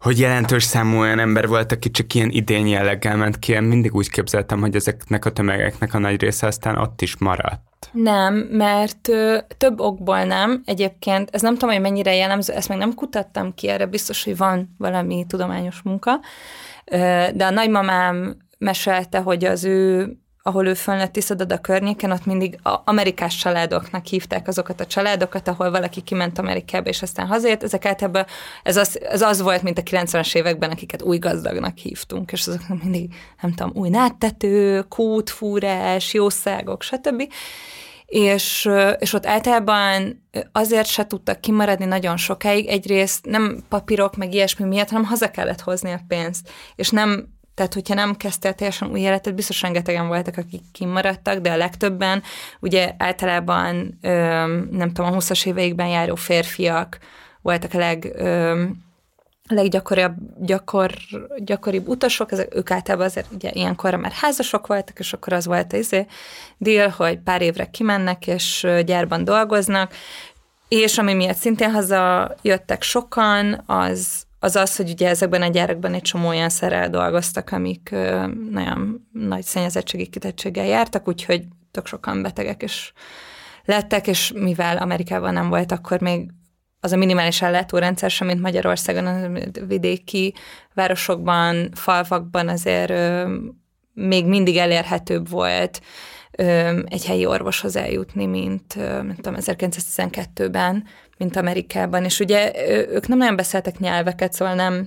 hogy jelentős számú olyan ember volt, aki csak ilyen idén jelleggel ment ki. Én mindig úgy képzeltem, hogy ezeknek a tömegeknek a nagy része aztán ott is maradt. Nem, mert több okból nem. Egyébként, ez nem tudom, hogy mennyire jellemző, ezt még nem kutattam ki, erre biztos, hogy van valami tudományos munka. De a nagymamám mesélte, hogy ahol ő fölnőtt Tiszadada környéken, ott mindig amerikás családoknak hívták azokat a családokat, ahol valaki kiment Amerikába, és aztán hazajött. Ezek általában ez az volt, mint a 90-es években, akiket új gazdagnak hívtunk, és azok mindig, nem tudom, új náttető, kútfúrás, jószágok, stb. És ott általában azért se tudtak kimaradni nagyon sokáig, egyrészt nem papírok, meg ilyesmi miatt, hanem haza kellett hozni a pénzt, és nem... Tehát, hogyha nem kezdtél teljesen új életet, biztos rengetegen voltak, akik kimaradtak, de a legtöbben ugye általában, nem tudom, a 20-as éveikben járó férfiak voltak a leggyakoribb utasok, ők általában azért ugye ilyenkorra már házasok voltak, és akkor az volt az deal, hogy pár évre kimennek, és gyárban dolgoznak, és ami miatt szintén hazajöttek sokan, az, hogy ugye ezekben a gyárakban egy csomó olyan szerrel dolgoztak, amik nagyon nagy szennyezettségi kitettséggel jártak, úgyhogy tök sokan betegek is lettek, és mivel Amerikában nem volt akkor még az a minimális ellátórendszer sem, mint Magyarországon, a vidéki városokban, falvakban azért még mindig elérhetőbb volt egy helyi orvoshoz eljutni, mint nem tudom, 1912-ben, mint Amerikában, és ugye ők nem nagyon beszéltek nyelveket, szóval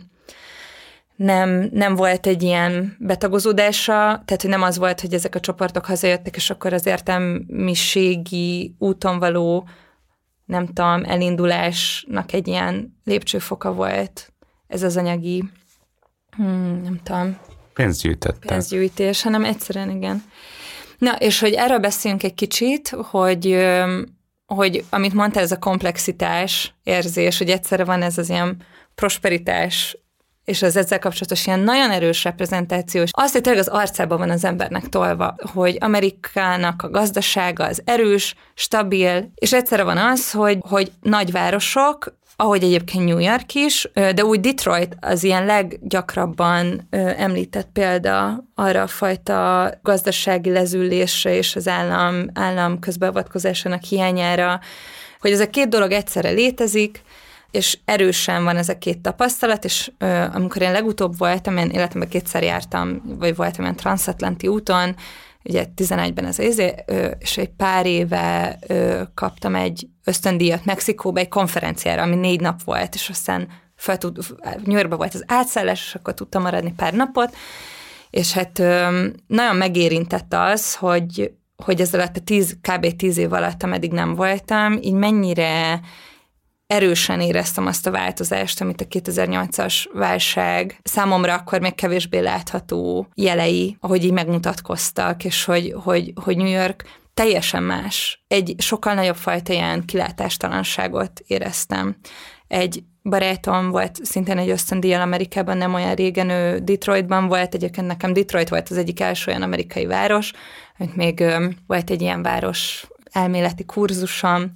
nem volt egy ilyen betagozódása, tehát hogy nem az volt, hogy ezek a csoportok hazajöttek, és akkor az értelmiségi úton való, nem tudom, elindulásnak egy ilyen lépcsőfoka volt ez az anyagi, nem tudom, pénzgyűjtés, hanem egyszerűen igen. Na, és hogy erről beszéljünk egy kicsit, hogy amit mondtál, ez a komplexitás érzés, hogy egyszerre van ez az ilyen prosperitás, és az ezzel kapcsolatos ilyen nagyon erős reprezentáció. Azt, hogy tényleg az arcában van az embernek tolva, hogy Amerikának a gazdasága az erős, stabil, és egyszerre van az, hogy nagyvárosok, ahogy egyébként New York is, de úgy Detroit az ilyen leggyakrabban említett példa arra a fajta gazdasági lezülésre és az állam közbeavatkozásának hiányára, hogy ez a két dolog egyszerre létezik, és erősen van ez a két tapasztalat, és amikor én legutóbb voltam, én életemben kétszer jártam, vagy voltam ilyen transatlanti úton, ugye 11-ben és egy pár éve kaptam egy ösztöndíjat Mexikóba egy konferenciára, ami 4 nap volt, és aztán New Yorkban volt az átszállás, és akkor tudtam maradni pár napot, és hát nagyon megérintett az, hogy ez alatt kb. 10 év alatt, ameddig nem voltam, így mennyire erősen éreztem azt a változást, amit a 2008-as válság számomra akkor még kevésbé látható jelei, ahogy így megmutatkoztak, és hogy New York teljesen más. Egy sokkal nagyobb fajta ilyen kilátástalanságot éreztem. Egy barátom volt szintén egy ösztöndíjjal Amerikában nem olyan régen, ő Detroitban volt, egyébként nekem Detroit volt az egyik első olyan amerikai város, amit még volt egy ilyen város elméleti kurzusom,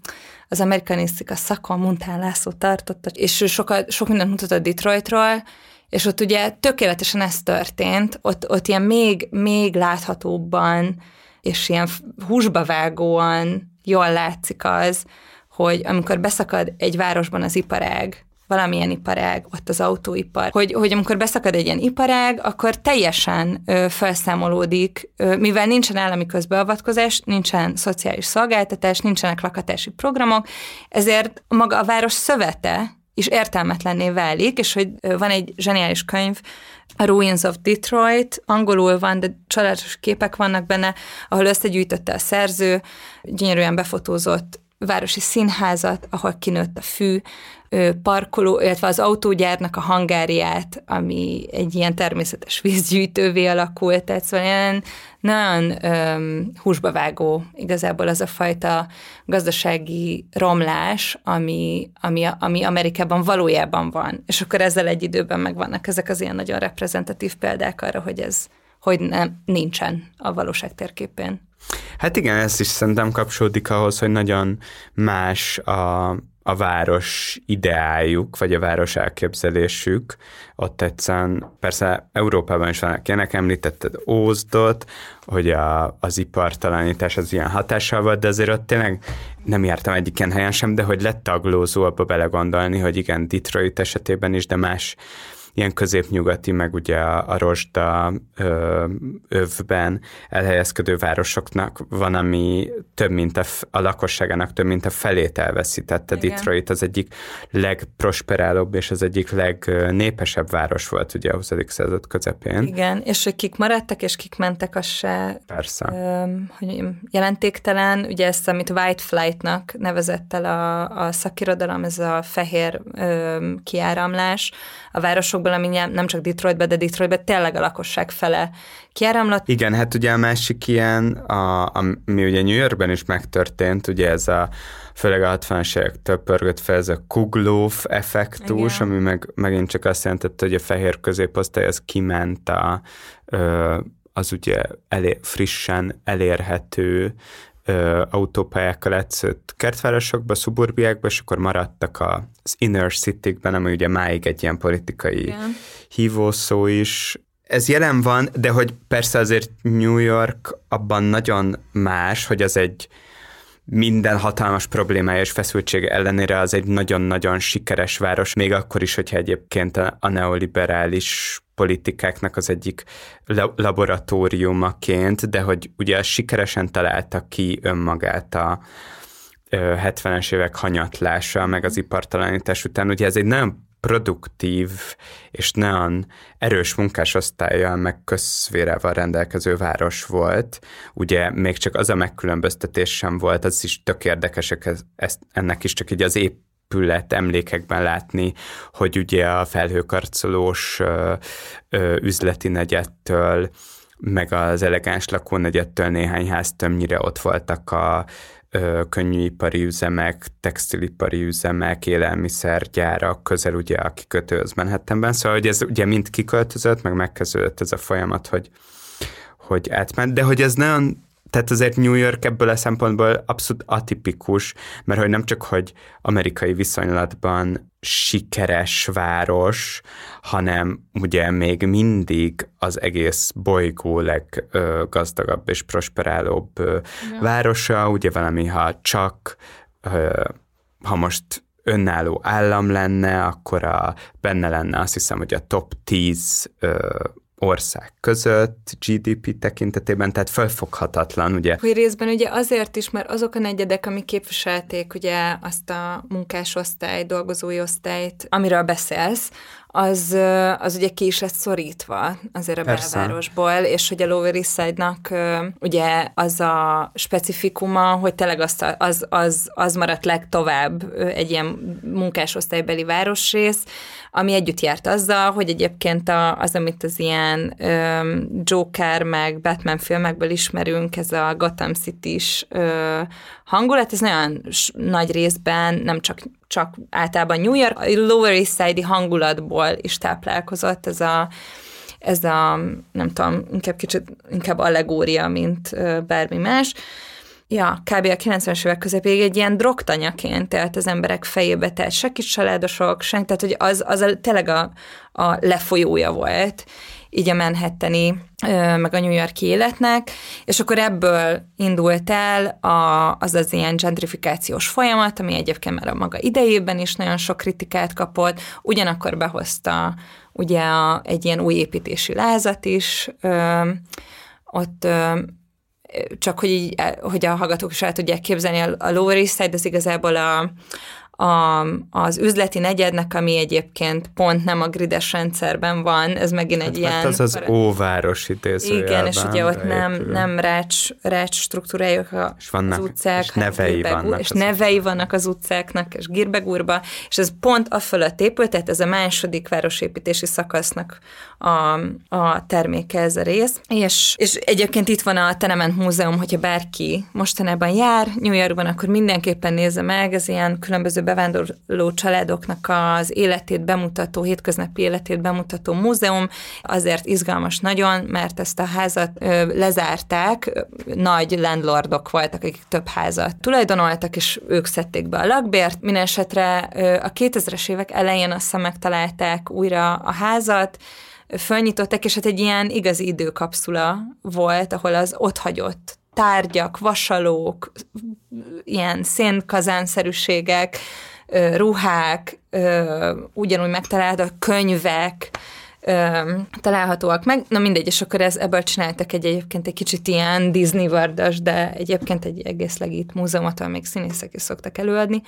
az amerikanisztika szakon Muntán László tartotta, és sok mindent mutatott Detroitról, és ott ugye tökéletesen ez történt, ott ilyen még láthatóbban, és ilyen húsba vágóan jól látszik az, hogy amikor beszakad egy városban az iparág, valamilyen iparág, ott az autóipar, hogy amikor beszakad egy ilyen iparág, akkor teljesen felszámolódik, mivel nincsen állami közbeavatkozás, nincsen szociális szolgáltatás, nincsenek lakhatási programok, ezért maga a város szövete is értelmetlenné válik, és hogy van egy zseniális könyv, a Ruins of Detroit, angolul van, de csodálatos képek vannak benne, ahol összegyűjtötte a szerző, gyönyörűen befotózott városi színházat, ahol kinőtt a fű, parkoló, illetve az autógyárnak a hangárját, ami egy ilyen természetes vízgyűjtővé alakult, tehát szóval ilyen nagyon húsba vágó igazából az a fajta gazdasági romlás, ami Amerikában valójában van. És akkor ezzel egy időben megvannak ezek az ilyen nagyon reprezentatív példák arra, hogy ez hogy nem, nincsen a valóság térképén. Hát igen, ez is szerintem kapcsolódik ahhoz, hogy nagyon más a város ideájuk, vagy a város elképzelésük. Ott egyszerűen, persze Európában is vannak ilyenek, említetted Ózdot, hogy az ipartalanítás az ilyen hatással volt, de azért ott tényleg nem jártam egyik ilyen helyen sem, de hogy lett taglózó abba belegondolni, hogy igen, Detroit esetében is, de más ilyen középnyugati, meg ugye a rozsda övben elhelyezkedő városoknak van, ami több mint a lakosságának több mint a felét elveszítette. Igen. Detroit az egyik legprosperálóbb és az egyik legnépesebb város volt ugye a 20. század közepén. Igen, és hogy kik maradtak és kik mentek, az se persze. Jelentéktelen. Ugye ezt, amit White Flight-nak nevezett el a szakirodalom, ez a fehér kiáramlás a városokban, ami nem csak Detroitben, de Detroitben tényleg a lakosság fele kiáramlott. Igen, hát ugye a másik ilyen, ami ugye New Yorkben is megtörtént, ugye ez a főleg a 60-as évektől pörgött fel ez a Kuglóf effektus, igen. Ami meg megint csak azt jelentette, hogy a fehér középosztály az kiment az ugye frissen elérhető autópályákkal átszőtt kertvárosokba, szuburbiákba, és akkor maradtak az inner city-kben, ami ugye máig egy ilyen politikai hívószó is. Ez jelen van, de hogy persze azért New York abban nagyon más, hogy az egy minden hatalmas problémája és feszültsége ellenére az egy nagyon-nagyon sikeres város, még akkor is, hogyha egyébként a neoliberális politikáknak az egyik laboratóriumaként, de hogy ugye sikeresen találta ki önmagát a 70-es évek hanyatlása, meg az ipartalanítás után. Ugye ez egy nagyon produktív és nagyon erős munkásosztállyal, meg közszférával rendelkező város volt. Ugye még csak az a megkülönböztetés sem volt, az is tök érdekesek ennek is csak így az épület emlékekben látni, hogy ugye a felhőkarcolós üzleti negyedtől, meg az elegáns lakónegyedtől néhány háztömnyire ott voltak a könnyűipari üzemek, textilipari üzemek, élelmiszergyárak, közel ugye a kikötőhöz Manhattanben. Szóval, hogy ez ugye mind kiköltözött, meg megkezdődött ez a folyamat, hogy átment, de hogy ez nagyon, tehát azért New York ebből a szempontból abszolút atipikus, mert hogy nem csak, hogy amerikai viszonylatban sikeres város, hanem ugye még mindig az egész bolygó leggazdagabb és prosperálóbb városa, ugye valami, ha most önálló állam lenne, akkor benne lenne azt hiszem, hogy a top 10 ország között, GDP tekintetében, tehát felfoghatatlan, ugye? Hogy részben ugye azért is, mert azok a negyedek, amik képviselték ugye azt a munkásosztályt, dolgozói osztályt, amiről beszélsz, az ugye ki is lett szorítva azért a belvárosból, és hogy a Lower East Side-nak ugye az a specifikuma, hogy tényleg az maradt legtovább egy ilyen munkásosztálybeli városrész, ami együtt járt azzal, hogy egyébként az, amit az ilyen Joker meg Batman filmekből ismerünk, ez a Gotham City-s hangulat, ez nagyon nagy részben nem csak csak általában New York, a Lower East Side-i hangulatból is táplálkozott ez a nem tudom, inkább allegória, mint bármi más. Ja, kb. A 90-es évek közepéig egy ilyen drogtanyaként élt az emberek fejébe, tehát se kis családosok, senki, tehát hogy az tényleg a lefolyója volt, így a manhattani, meg a New York-i életnek, és akkor ebből indult el az ilyen gentrifikációs folyamat, ami egyébként már a maga idejében is nagyon sok kritikát kapott, ugyanakkor behozta ugye egy ilyen új építési lázat is, ott csak hogy a hallgatók is el tudják képzelni, a Lower East Side az igazából az üzleti negyednek, ami egyébként pont nem a grides rendszerben van, ez megint egy ilyen... Ez az óváros idézőjelben. Igen, és ugye ott nem rács struktúrájuk az utcák. És nevei vannak. És nevei vannak az utcáknak, és gírbegúrba, és ez pont a fölött épült, tehát ez a második városépítési szakasznak a terméke ez a rész. És egyébként itt van a Tenement Múzeum, hogyha bárki mostanában jár New Yorkban, akkor mindenképpen nézze meg, ez ilyen különböző bevándorló családoknak az életét bemutató, hétköznapi életét bemutató múzeum, azért izgalmas nagyon, mert ezt a házat lezárták, nagy landlordok voltak, akik több házat tulajdonoltak, és ők szedték be a lakbért. Mindenesetre a 2000-es évek elején aztán megtalálták újra a házat, fölnyitották, és hát egy ilyen igazi időkapszula volt, ahol az otthagyott tárgyak, vasalók, ilyen szénkazánszerűségek, ruhák, ugyanúgy megtaláltak könyvek, találhatóak meg. Na mindegy, és akkor ebből csináltak egyébként egy kicsit ilyen Disney World-as, de egyébként egy egész legit múzeumot, ahol még színészek is szoktak előadni.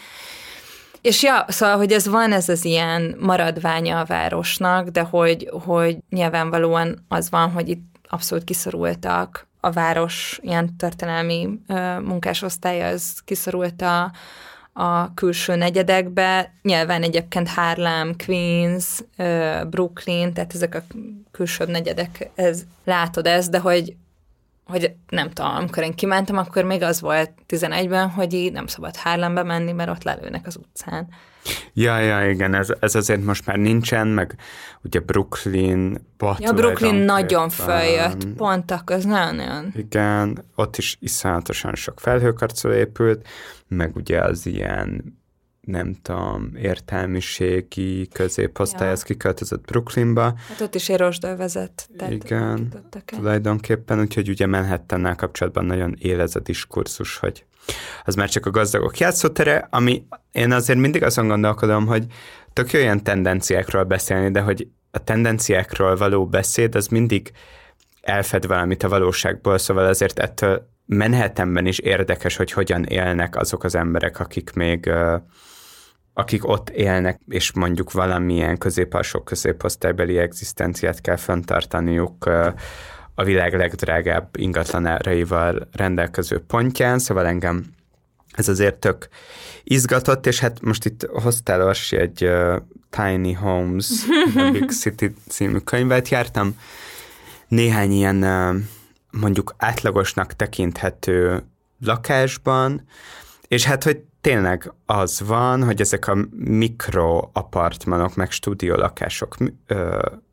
És ja, szóval, hogy ez van, ez az ilyen maradványa a városnak, de hogy nyilvánvalóan az van, hogy itt abszolút kiszorultak a város ilyen történelmi munkásosztálya, az kiszorult a külső negyedekbe. Nyilván egyébként Harlem, Queens, Brooklyn, tehát ezek a külsőbb negyedek, látod ezt, de hogy nem tudom, amikor én kimentem, akkor még az volt 11-ben, hogy így nem szabad Harlembe menni, mert ott lelőnek az utcán. Ja, igen, ez azért most már nincsen, meg ugye Brooklynba. Ja, Brooklyn nagyon följött, pont akkor, az nagyon. Igen, ott is iszonyatosan sok felhőkarcoló épült, meg ugye az ilyen, nem tudom, értelmiségi középosztályhoz kiköltözött Brooklynba. Hát ott is érosdől vezet. Igen, tulajdonképpen, úgyhogy ugye Manhattannál kapcsolatban nagyon él ez a diskurzus, hogy az már csak a gazdagok játszótere, ami én azért mindig azon gondolkodom, hogy tök jó ilyen tendenciákról beszélni, de hogy a tendenciákról való beszéd, az mindig elfed valamit a valóságból, szóval azért ettől Manhattanben is érdekes, hogy hogyan élnek azok az emberek, akik ott élnek, és mondjuk valamilyen közép-alsó középosztálybeli egzisztenciát kell fenntartaniuk a világ legdrágább ingatlanáraival rendelkező pontján, szóval engem ez azért tök izgatott, és hát most itt hoztál Orsi egy Tiny Homes, a Big City című könyvet, jártam néhány ilyen mondjuk átlagosnak tekinthető lakásban, és hát, hogy tényleg az van, hogy ezek a mikroapartmanok, meg stúdiólakások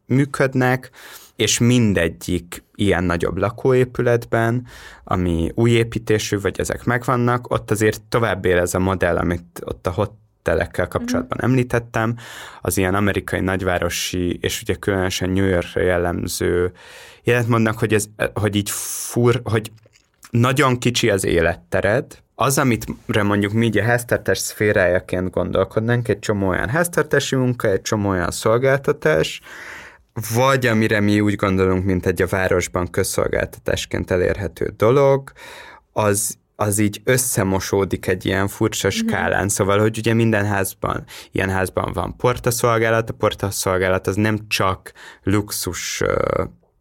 működnek, és mindegyik ilyen nagyobb lakóépületben, ami új építésű, vagy ezek megvannak, ott azért tovább él ez a modell, amit ott a hotelekkel kapcsolatban említettem, az ilyen amerikai nagyvárosi, és ugye különösen New Yorkra jellemző életmódnak, hogy nagyon kicsi az élettered. Az, amit mondjuk mi így a háztartás szférájaként gondolkodnánk, egy csomó olyan háztartási munka, egy csomó olyan szolgáltatás, vagy amire mi úgy gondolunk, mint egy a városban közszolgáltatásként elérhető dolog, az így összemosódik egy ilyen furcsa skálán, szóval, hogy ugye minden házban, ilyen házban van portaszolgálat, a portaszolgálat az nem csak luxus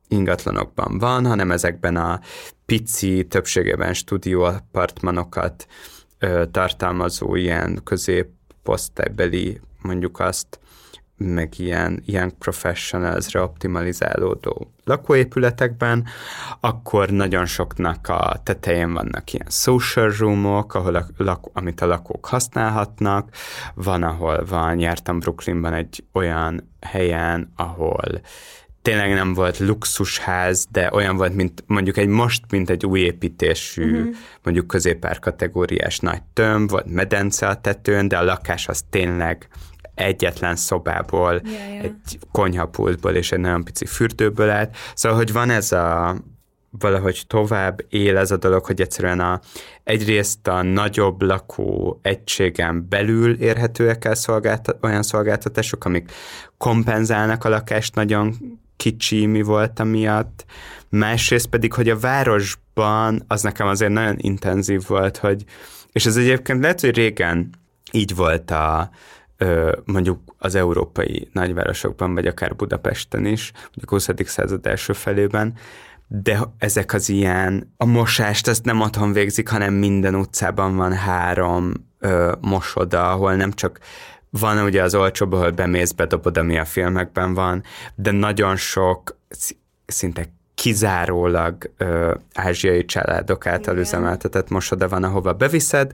ingatlanokban van, hanem ezekben a pici, többségében stúdióapartmanokat tartalmazó ilyen középosztálybeli, mondjuk azt, meg ilyen professionals-re optimalizálódó lakóépületekben, akkor nagyon soknak a tetején vannak ilyen social roomok, ahol amit a lakók használhatnak. Van, ahol van, jártam Brooklynban egy olyan helyen, ahol tényleg nem volt luxusház, de olyan volt, mint mondjuk egy új építésű, mondjuk középárkategóriás nagy tömb, volt medence a tetőn, de a lakás az tényleg egyetlen szobából, egy konyhapultból és egy nagyon pici fürdőből állt. Szóval, hogy van ez a valahogy tovább él ez a dolog, hogy egyszerűen egyrészt a nagyobb lakó egységen belül érhetőek el olyan szolgáltatások, amik kompenzálnak a lakást nagyon kicsi mi volt amiatt. Másrészt pedig, hogy a városban az nekem azért nagyon intenzív volt, és ez egyébként lehet, hogy régen így volt a mondjuk az európai nagyvárosokban, vagy akár Budapesten is, mondjuk 20. század első felében, de ezek az ilyen, a mosást azt nem otthon végzik, hanem minden utcában van 3 mosoda, ahol nem csak van ugye az olcsóbb, ahol bemész, bedobod, ami a filmekben van, de nagyon sok szinte kizárólag ázsiai családok által üzemeltetett mosoda van, ahova beviszed,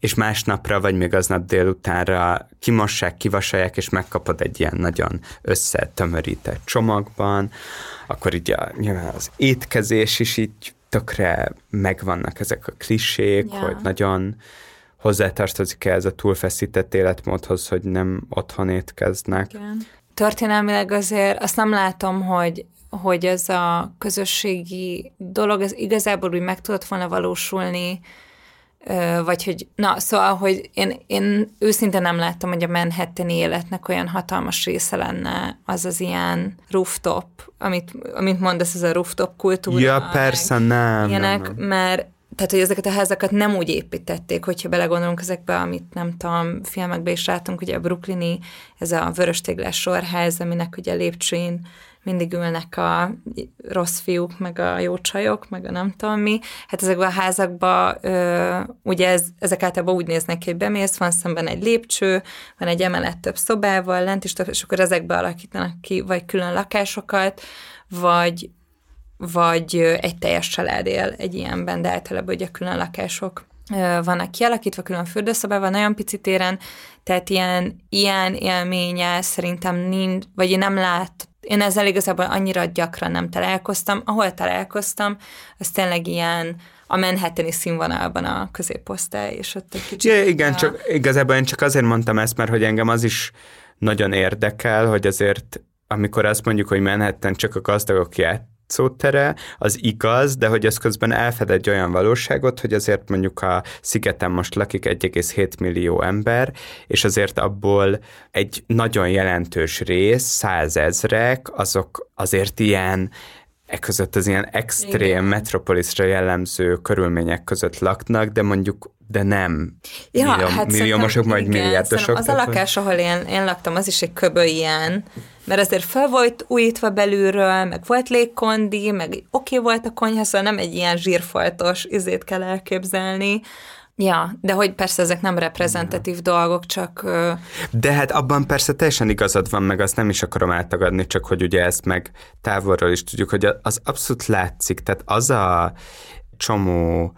és másnapra, vagy még aznap délutánra kimossák, kivasalják, és megkapod egy ilyen nagyon összetömörített csomagban. Akkor így nyilván az étkezés is így tökre megvannak ezek a klisék, hogy nagyon hozzátartozik ez a túlfeszített életmódhoz, hogy nem otthon étkeznek. Igen. Történelmileg azért azt nem látom, hogy ez a közösségi dolog, ez igazából úgy meg tudott volna valósulni, vagy hogy, hogy én őszintén nem láttam, hogy a manhattani életnek olyan hatalmas része lenne az ilyen rooftop, amit mondasz, ez a rooftop kultúra. Ja, persze, nem. Mert tehát, hogy ezeket a házakat nem úgy építették, hogyha belegondolunk ezekbe, amit nem tudom, filmekben is látunk, ugye a brooklyni, ez a vöröstéglás sorház, aminek ugye lépcsőjén mindig ülnek a rossz fiúk, meg a jó csajok, meg a nem tudom mi. Hát ezekben a házakban, ugye ezek általában úgy néznek, hogy bemész, van szemben egy lépcső, van egy emelet több szobával, lent is több, és akkor ezekbe alakítanak ki, vagy külön lakásokat, vagy egy teljes család él egy ilyenben, de általában ugye külön lakások vannak kialakítva, külön fürdőszobában, nagyon pici téren, tehát ilyen élménye szerintem nincs, vagy én nem látom. Én ezzel igazából annyira gyakran nem találkoztam. Ahol találkoztam, az tényleg ilyen a manhattani színvonalban a középosztály, és ott egy kicsit... igen, csak igazából én csak azért mondtam ezt, mert hogy engem az is nagyon érdekel, hogy azért, amikor azt mondjuk, hogy Manhattan csak a gazdagok játszótere, az igaz, de hogy az közben elfed egy olyan valóságot, hogy azért mondjuk a szigeten most lakik 1,7 millió ember, és azért abból egy nagyon jelentős rész, 100 000, azok azért ilyen között az ilyen extrém metropoliszra jellemző körülmények között laknak, de mondjuk nem milliómosok, vagy milliárdosok. Az a lakás, ahol én laktam, az is egy köböl ilyen, mert azért fel volt újítva belülről, meg volt légkondi, meg oké volt a konyha, szóval nem egy ilyen zsírfoltos izét kell elképzelni. Ja, de hogy persze ezek nem reprezentatív dolgok, csak... De hát abban persze teljesen igazad van, meg azt nem is akarom eltagadni, csak hogy ugye ezt meg távolról is tudjuk, hogy az abszolút látszik, tehát az a csomó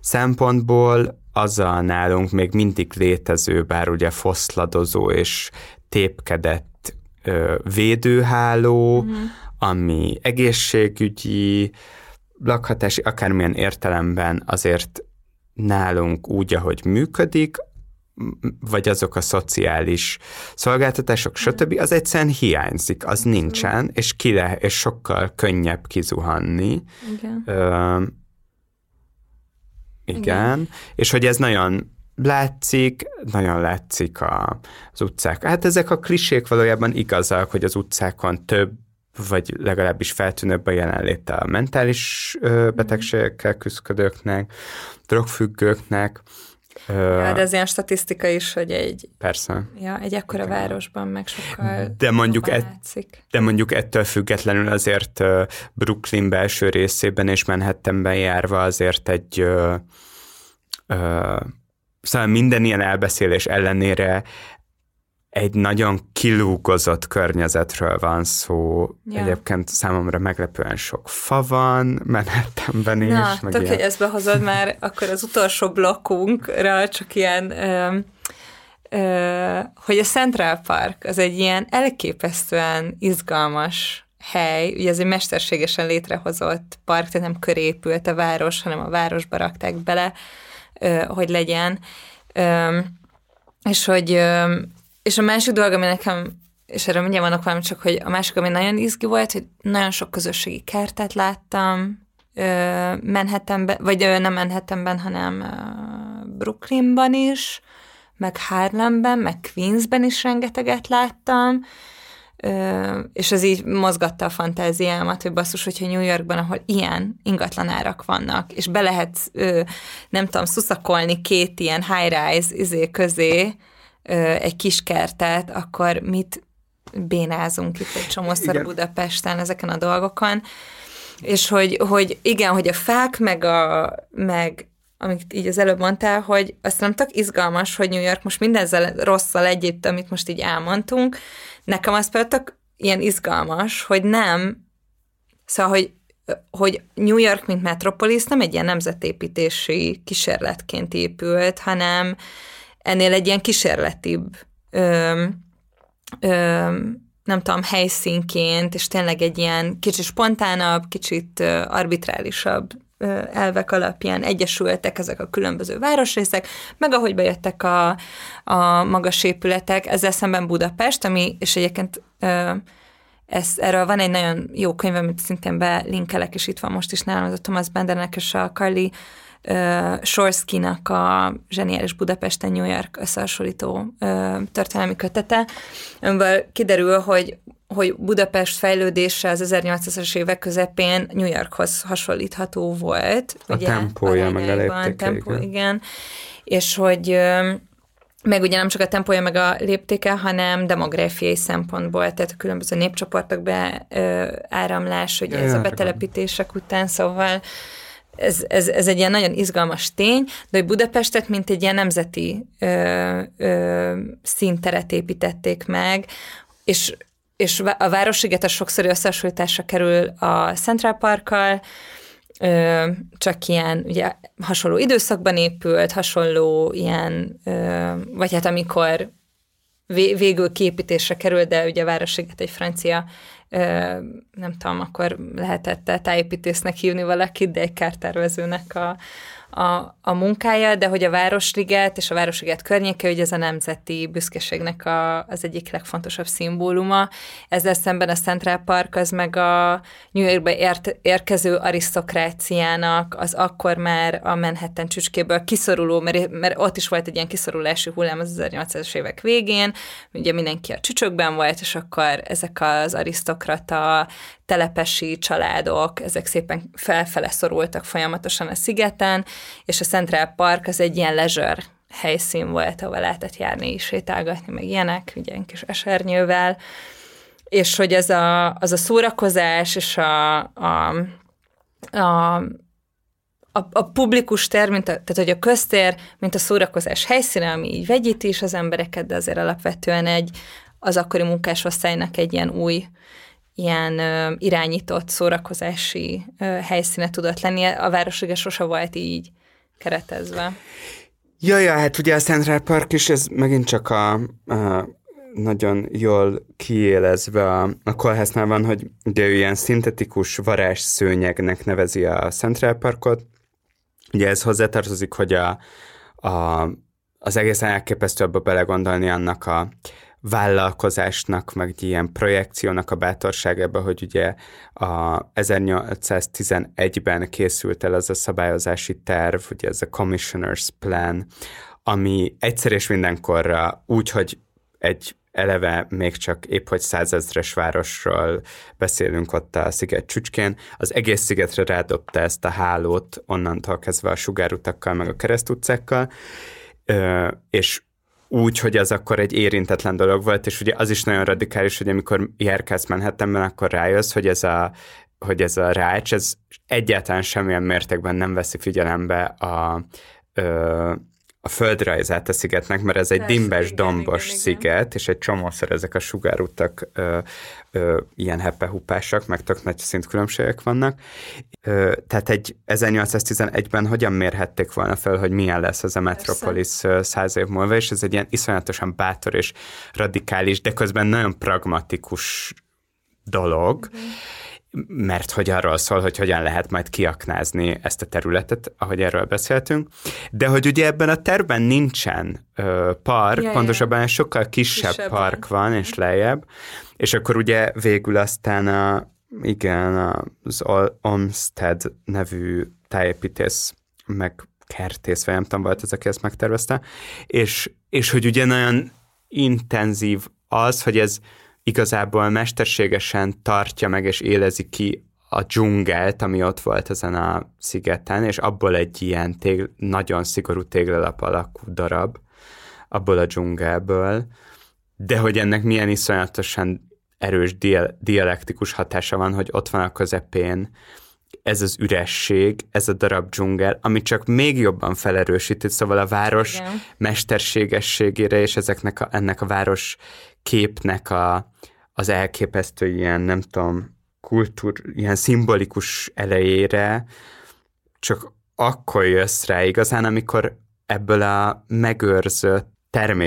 szempontból az a nálunk még mindig létező, bár ugye foszladozó és tépkedett védőháló, ami egészségügyi, lakhatási, akármilyen értelemben azért nálunk úgy, ahogy működik, vagy azok a szociális szolgáltatások, stb. Az egyszerűen hiányzik, az nincsen, és és sokkal könnyebb kizuhanni. Igen, és hogy ez nagyon látszik az utcák. Hát ezek a klisék valójában igazak, hogy az utcákon több, vagy legalábbis feltűnőbb a jelenléte a mentális betegségekkel küzdőknek, drogfüggőknek. De ez ilyen statisztika is, hogy persze. Ja, egy ekkora városban meg sokkal látszik. De mondjuk ettől függetlenül azért Brooklyn belső részében és Manhattanben járva azért szóval minden ilyen elbeszélés ellenére egy nagyon kilúgozott környezetről van szó. Ja. Egyébként számomra meglepően sok fa van, Manhattanben is. Na, tök, hogy ezt behozod már, akkor az utolsó blokkunkra csak ilyen, hogy a Central Park az egy ilyen elképesztően izgalmas hely, ugye ez egy mesterségesen létrehozott park, tehát nem köré épült a város, hanem a városba rakták bele, hogy legyen. És a másik dolog, ami nekem, és erre mindjárt vannak valami, csak hogy a másik, ami nagyon izgi volt, hogy nagyon sok közösségi kertet láttam Manhattanben, vagy nem Manhattanben, hanem Brooklynban is, meg Harlemben, meg Queensben is rengeteget láttam, és ez így mozgatta a fantáziámat, hogy basszus, hogyha New Yorkban, ahol ilyen ingatlanárak vannak, és be lehet, nem tudom, szuszakolni két ilyen high-rise izé közé, egy kis kertet, akkor mit bénázunk itt egy csomószor igen. Budapesten ezeken a dolgokon, és hogy igen, hogy a fák, meg amit így az előbb mondtál, hogy azt nem tök izgalmas, hogy New York most mindezzel rosszal együtt, amit most így elmondtunk, nekem az például tök ilyen izgalmas, hogy nem, szóval, hogy New York, mint metropolis nem egy ilyen nemzetépítési kísérletként épült, hanem ennél egy ilyen kísérletibb, nem tudom, helyszínként, és tényleg egy ilyen kicsit spontánabb, kicsit arbitrálisabb elvek alapján egyesültek ezek a különböző városrészek, meg ahogy bejöttek a magas épületek, ezzel szemben Budapest, ami, és egyébként erről van egy nagyon jó könyv, amit szintén belinkelek, és itt van most is nálam, az a Thomas Bendernek és a Carly Shorsky-nak a zseniális Budapesten New York összehasonlító történelmi kötete, amiből kiderül, hogy Budapest fejlődése az 1800-as évek közepén New Yorkhoz hasonlítható volt. A ugye, tempója meg a léptéke. Igen. És hogy meg ugye nem csak a tempója meg a léptéke, hanem demográfiai szempontból, tehát a különböző népcsoportok beáramlás, hogy ez a betelepítések után, szóval ez egy ilyen nagyon izgalmas tény, de hogy Budapestet mint egy ilyen nemzeti színteret építették meg, és a Városliget sokszor összehasonlításra kerül a Central Parkkal, csak ilyen ugye, hasonló időszakban épült, hasonló ilyen, vagy hát amikor végül kiépítésre kerül, de ugye a Városliget egy francia, nem tudom, akkor lehetett tájépítésznek hívni valakit, de egy kártervezőnek a munkája, de hogy a Városliget és a Városliget környéke, ugye ez a nemzeti büszkeségnek az egyik legfontosabb szimbóluma. Ezzel szemben a Central Park az meg a New Yorkba érkező arisztokráciának az akkor már a Manhattan csücskéből kiszoruló, mert ott is volt egy ilyen kiszorulási hullám az 1800-as évek végén, ugye mindenki a csücsökben volt, és akkor ezek az arisztokrata telepesi családok, ezek szépen felfele szorultak folyamatosan a szigeten, és a Central Park az egy ilyen leisure helyszín volt, ahol lehetett járni, sétálgatni, meg ilyenek, ugye egy kis esernyővel, és hogy ez az a szórakozás, és a publikus tér, tehát hogy a köztér, mint a szórakozás helyszíne, ami így vegyíti is az embereket, de azért alapvetően az akkori munkásosztálynak egy ilyen új, ilyen irányított szórakozási helyszíne tudott lenni. A Városliget sose volt így keretezve. Jaj, hát ugye a Central Park is, ez megint csak a nagyon jól kiélezve a kolhásznál van, hogy ugye ilyen szintetikus varázsszőnyegnek nevezi a Central Parkot. Ugye ez hozzátartozik, hogy az egészen elképesztő abba belegondolni annak a vállalkozásnak, meg egy ilyen projekciónak a bátorságában, hogy ugye a 1811-ben készült el az a szabályozási terv, ugye ez a Commissioner's Plan, ami egyszer és mindenkorra úgy, hogy egy eleve még csak épp hogy 100 000-es városról beszélünk ott a sziget csücskén, az egész szigetre rádobta ezt a hálót, onnantól kezdve a sugárutakkal, meg a keresztutcákkal, és úgy, hogy az akkor egy érintetlen dolog volt, és ugye az is nagyon radikális, hogy amikor járkálsz Manhattanben, akkor rájössz, hogy ez a rács, ez egyáltalán semmilyen mértékben nem veszi figyelembe a földrajzát a szigetnek, mert ez egy dimbes, dombos sziget, és egy csomószor ezek a sugárutak ilyen heppehupásak, meg tök nagy szintkülönbségek vannak. Tehát egy 1811-ben hogyan mérhették volna fel, hogy milyen lesz ez a metropolis 100 év múlva, és ez egy ilyen iszonyatosan bátor és radikális, de közben nagyon pragmatikus dolog, mert hogy arról szól, hogy hogyan lehet majd kiaknázni ezt a területet, ahogy erről beszéltünk, de hogy ugye ebben a tervben nincsen park, pontosabban sokkal kisebb park van, és lejjebb, és akkor ugye végül aztán az Olmsted nevű tájépítész, meg kertész, vagy nem tudom, volt az, aki ezt megtervezte, és hogy ugye nagyon intenzív az, hogy ez igazából mesterségesen tartja meg és élezi ki a dzsungelt, ami ott volt ezen a szigeten, és abból egy ilyen nagyon szigorú téglalap alakú darab, abból a dzsungelből, de hogy ennek milyen iszonyatosan erős dialektikus hatása van, hogy ott van a közepén ez az üresség, ez a darab dzsungel, ami csak még jobban felerősíti, szóval a város mesterségességére, és ennek a város képnek az elképesztő ilyen, nem tudom, ilyen szimbolikus elejére csak akkor jössz rá igazán, amikor ebből a megőrzött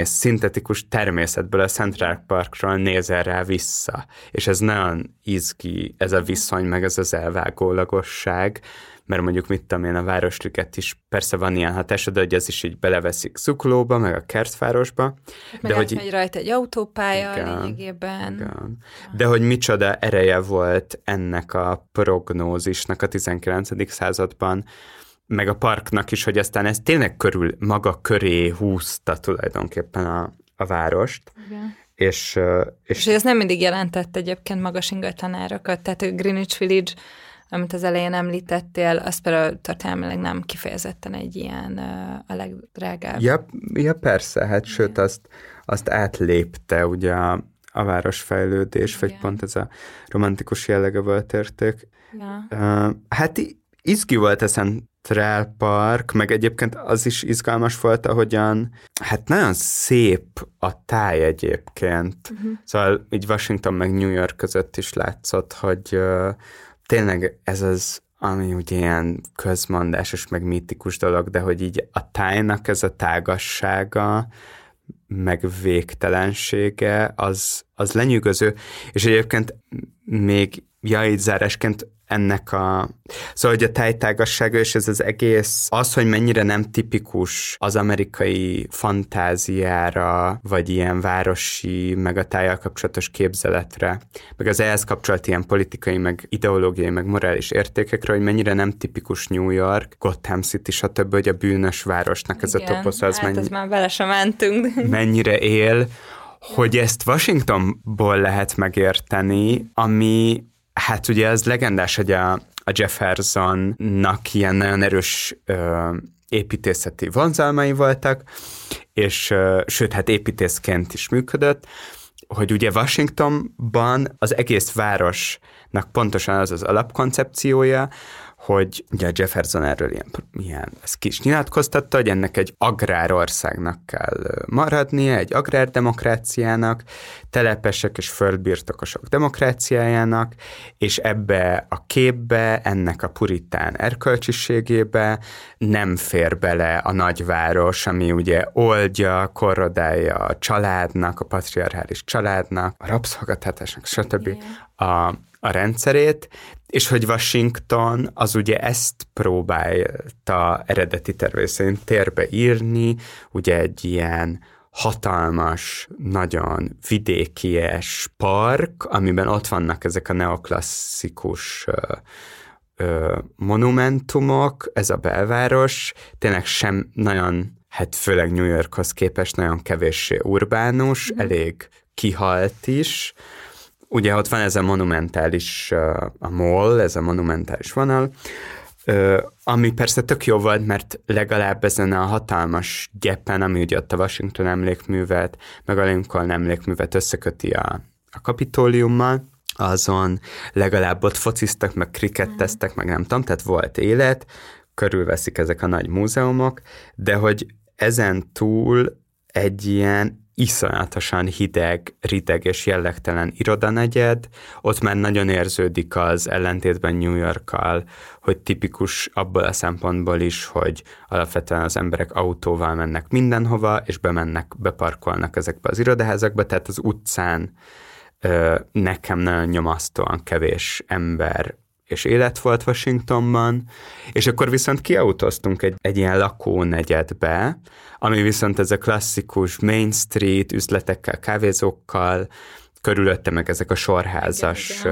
szintetikus természetből a Central Parkról nézel rá vissza. És ez nagyon izgi, ez a viszony, meg ez az elvágólagosság, mert mondjuk mit tudom én, a Városliget is persze van ilyen hatása, de hogy ez is így beleveszik Zuklóba, meg a Kertvárosba. Meg de hogy rajta egy autópálya lényegében. Igen. De hogy micsoda ereje volt ennek a prognózisnak a 19. században, meg a parknak is, hogy aztán ez tényleg maga köré húzta tulajdonképpen a várost. Igen. És ez nem mindig jelentett egyébként magas ingatlanárakat, tehát a Greenwich Village, amit az elején említettél, az például történelmileg nem kifejezetten egy ilyen a legdrágább. Ja persze, hát igen. Sőt, azt átlépte ugye a városfejlődés, vagy pont ez a romantikus jellege volt érték. Ja. Hát izgi volt ezen Central Park, meg egyébként az is izgalmas volt, ahogyan, hát nagyon szép a táj egyébként. Szóval így Washington meg New York között is látszott, hogy tényleg ez az, ami ugye ilyen közmondásos, meg mítikus dolog, de hogy így a tájnak ez a tágassága, meg végtelensége, az lenyűgöző, és egyébként még így zárásként ennek szóval, hogy a tájtágassága, és ez az egész, az, hogy mennyire nem tipikus az amerikai fantáziára, vagy ilyen városi, meg a tájjal kapcsolatos képzeletre, meg az ehhez kapcsolt ilyen politikai, meg ideológiai, meg morális értékekre, hogy mennyire nem tipikus New York, Gotham City, stb., hogy a bűnös városnak ez a toposz, az ez már vele sem mentünk. Mennyire él, hogy ezt Washingtonból lehet megérteni, ami hát ugye az legendás, hogy a Jeffersonnak ilyen nagyon erős építészeti vonzalmai voltak, és sőt, hát építészként is működött, hogy ugye Washingtonban az egész városnak pontosan az az alapkoncepciója, hogy ugye a Jefferson erről ez ki is nyilatkoztatta, hogy ennek egy agrárországnak kell maradnia, egy agrárdemokráciának, telepesek és földbirtokosok demokráciájának, és ebbe a képbe, ennek a puritán erkölcsiségébe nem fér bele a nagyváros, ami ugye oldja, korrodálja a családnak, a patriarchális családnak, a rabszolgatartásnak, stb. A rendszerét, és hogy Washington az ugye ezt próbálta eredeti tervei szerint térbe írni, ugye egy ilyen hatalmas, nagyon vidékies park, amiben ott vannak ezek a neoklasszikus monumentumok, ez a belváros, tényleg sem nagyon, hát főleg New Yorkhoz képest nagyon kevéssé urbánus, elég kihalt is. Ugye ott van ez a monumentális, a mall, ez a monumentális vonal, ami persze tök jó volt, mert legalább ezen a hatalmas gyepen, ami ugye ott a Washington emlékművet, meg a Lincoln emlékművet összeköti a Kapitóliummal, azon legalább ott fociztak, meg kriketteztek, meg nem tudom, tehát volt élet, körülveszik ezek a nagy múzeumok, de hogy ezen túl egy ilyen iszonyatosan hideg, riteg és jellegtelen irodanegyed, ott már nagyon érződik az ellentétben New Yorkkal, hogy tipikus abból a szempontból is, hogy alapvetően az emberek autóval mennek mindenhova, és beparkolnak ezekbe az irodaházakba, tehát az utcán nekem nagyon nyomasztóan kevés ember és élet volt Washingtonban, és akkor viszont kiautóztunk egy ilyen lakónegyedbe, ami viszont ez a klasszikus Main Street üzletekkel, kávézókkal, körülötte meg ezek a sorházas,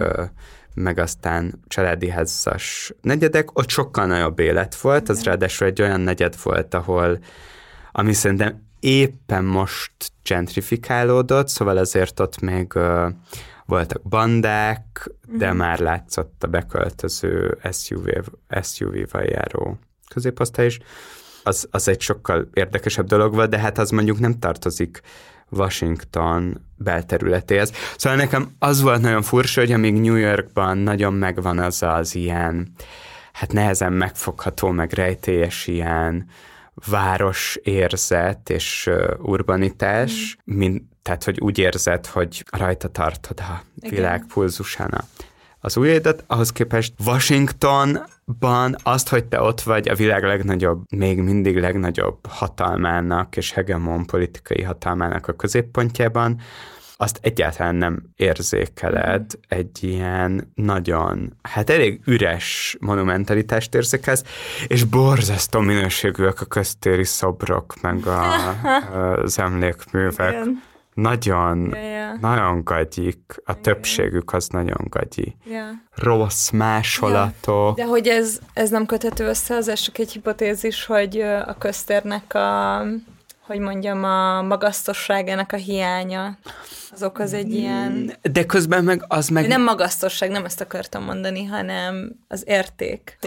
meg aztán családi házas negyedek, ott sokkal nagyobb élet volt, az ráadásul egy olyan negyed volt, ahol, ami szerintem éppen most gentrifikálódott, szóval azért ott még voltak bandák, de már látszott a beköltöző SUV-val járó középosztály is. Az egy sokkal érdekesebb dolog volt, de hát az mondjuk nem tartozik Washington belterületéhez. Szóval nekem az volt nagyon furcsa, hogy amíg New Yorkban nagyon megvan az az ilyen, hát nehezen megfogható, meg rejtélyes ilyen városérzet és urbanitás, tehát, hogy úgy érzed, hogy rajta tartod a világ pulzusán az ujjaidat, ahhoz képest Washingtonban azt, hogy te ott vagy a világ legnagyobb, még mindig legnagyobb hatalmának és hegemon politikai hatalmának a középpontjában, azt egyáltalán nem érzékeled, egy ilyen nagyon, hát elég üres monumentalitást érzékelsz, és borzasztó minőségűek a köztéri szobrok, meg az emlékművek. Igen. Nagyon gagyik, a többségük az nagyon gagyi. Yeah. Rossz másolatok. Yeah. De hogy ez nem köthető össze, az csak egy hipotézis, hogy a köztérnek a magasztosságának a hiánya, az okoz egy ilyen... De közben meg az meg... Nem magasztosság, nem ezt akartam mondani, hanem az érték.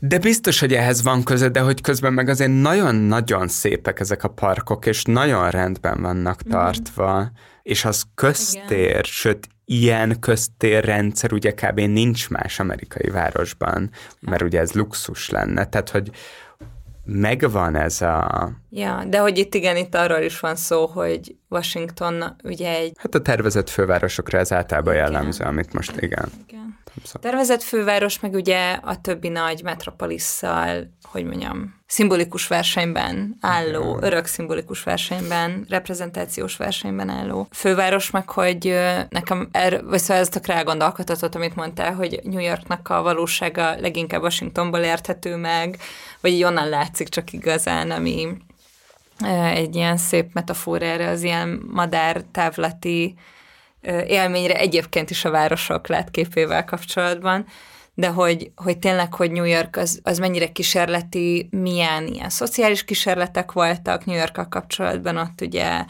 De biztos, hogy ehhez van köze, de hogy közben meg azért nagyon-nagyon szépek ezek a parkok, és nagyon rendben vannak tartva, és az köztér, igen. Sőt, ilyen köztérrendszer ugye kb. Nincs más amerikai városban, mert ugye ez luxus lenne, tehát hogy megvan ez a... Ja, de hogy itt arról is van szó, hogy Washington ugye egy... Hát a tervezett fővárosokra ez általában jellemző, amit most igen. Tervezett főváros, meg ugye a többi nagy metropolisszal, szimbolikus versenyben álló, örök szimbolikus versenyben, reprezentációs versenyben álló főváros, meg hogy nekem, szóval ez tök rá gondolkodhatott, amit mondtál, hogy New Yorknak a valósága leginkább Washingtonból érthető meg, vagy így onnan látszik csak igazán, ami egy ilyen szép metafora erre, az ilyen madártávlati élményre egyébként is a városok látképével kapcsolatban, de hogy tényleg, hogy New York az mennyire kísérleti, milyen ilyen szociális kísérletek voltak New Yorkkal kapcsolatban, ott ugye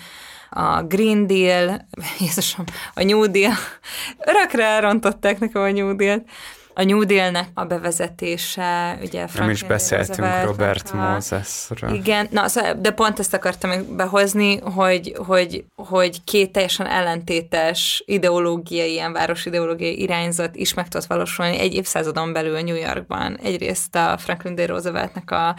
a Green Deal, Jézusom, a New Deal, örökre elrontották nekem a New Deal-t, a New Deal-nek a bevezetése, ugye... Nem is beszéltünk Robert Mosesről. Igen, de pont ezt akartam behozni, hogy két teljesen ellentétes ideológiai, ilyen város-ideológiai irányzat is meg tudott valósulni egy évszázadon belül New Yorkban. Egyrészt a Franklin D. Rooseveltnek a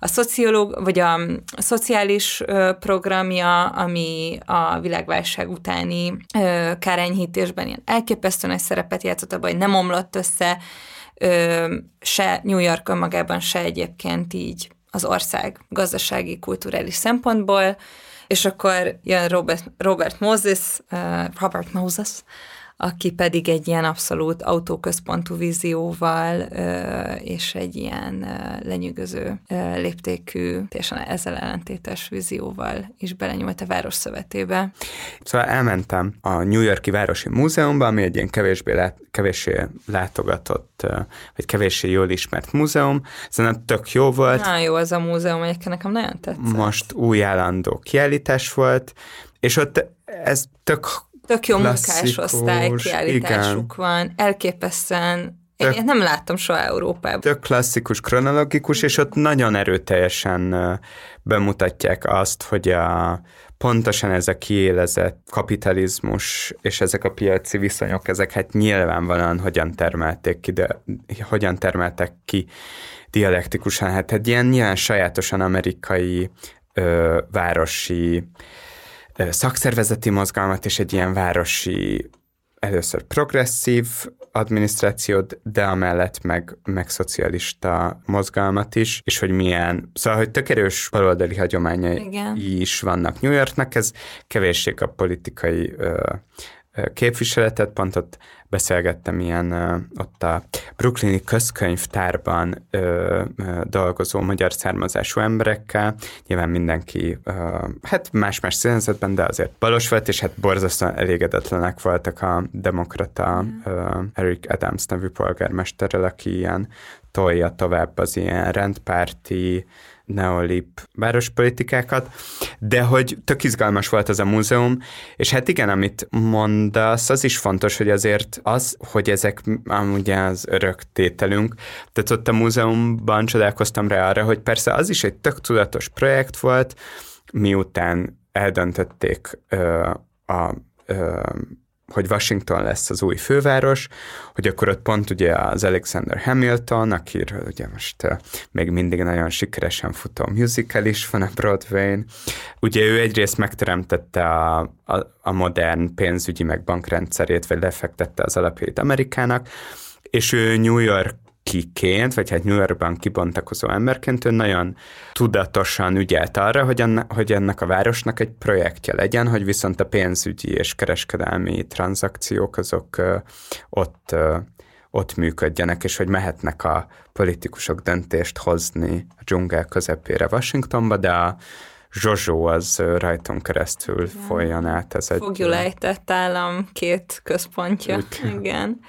szociológ, vagy a szociális programja, ami a világválság utáni kárenyhítésben ilyen elképesztően egy szerepet játszott abban, hogy nem omlott össze, se New York önmagában, se egyébként így az ország gazdasági, kulturális szempontból, és akkor jön Robert Moses, aki pedig egy ilyen abszolút autóközpontú vízióval és egy ilyen lenyűgöző léptékű, teljesen ezzel ellentétes vízióval is belenyúlt a város szövetébe. Szóval elmentem a New York-i Városi Múzeumban, ami egy ilyen kevéssé látogatott, vagy kevéssé jól ismert múzeum. Szerintem tök jó volt. Nagyon jó az a múzeum, egyébként nekem nagyon tetszett. Most új állandó kiállítás volt, és ott ez tök jó munkásosztály kiállításuk van, elképesztően, én nem láttam soha Európában. Tök klasszikus, kronologikus, és ott nagyon erőteljesen bemutatják azt, hogy pontosan ez a kiélezett kapitalizmus, és ezek a piaci viszonyok, ezek hát nyilvánvalóan hogyan termeltek ki dialektikusan, hát egy ilyen sajátosan amerikai városi szakszervezeti mozgalmat és egy ilyen városi először progresszív adminisztrációt, de amellett meg szocialista mozgalmat is, és hogy milyen, szóval, hogy tök erős baloldali hagyományai igen. is vannak New Yorknak, ez kevéssé kap politikai képviseletet, pont ott beszélgettem ilyen ott a brooklyni közkönyvtárban dolgozó magyar származású emberekkel, nyilván mindenki hát más-más színzetben, de azért balos volt, és hát borzasztóan elégedetlenek voltak a demokrata Eric Adams nevű polgármesterrel, aki ilyen tolja tovább az ilyen rendpárti neolib várospolitikákat, de hogy tök izgalmas volt az a múzeum, és hát igen, amit mondasz, az is fontos, hogy azért az, hogy ezek amúgy az örök tételünk, tehát ott a múzeumban csodálkoztam rá arra, hogy persze az is egy tök tudatos projekt volt, miután eldöntötték hogy Washington lesz az új főváros, hogy akkor ott pont ugye az Alexander Hamilton, akiről ugye most még mindig nagyon sikeresen futó musical is van a Broadwayn. Ugye ő egyrészt megteremtette a modern pénzügyi meg bankrendszerét, vagy lefektette az alapjait Amerikának, és ő New York kiként, vagy hát New Yorkban kibontakozó emberként, ő nagyon tudatosan ügyelt arra, hogy ennek a városnak egy projektje legyen, hogy viszont a pénzügyi és kereskedelmi tranzakciók azok ott működjenek, és hogy mehetnek a politikusok döntést hozni a dzsungel közepére Washingtonba, de a zsozsó az rajton keresztül folyjon át. Ez fogjulejtett állam két központja. Igen.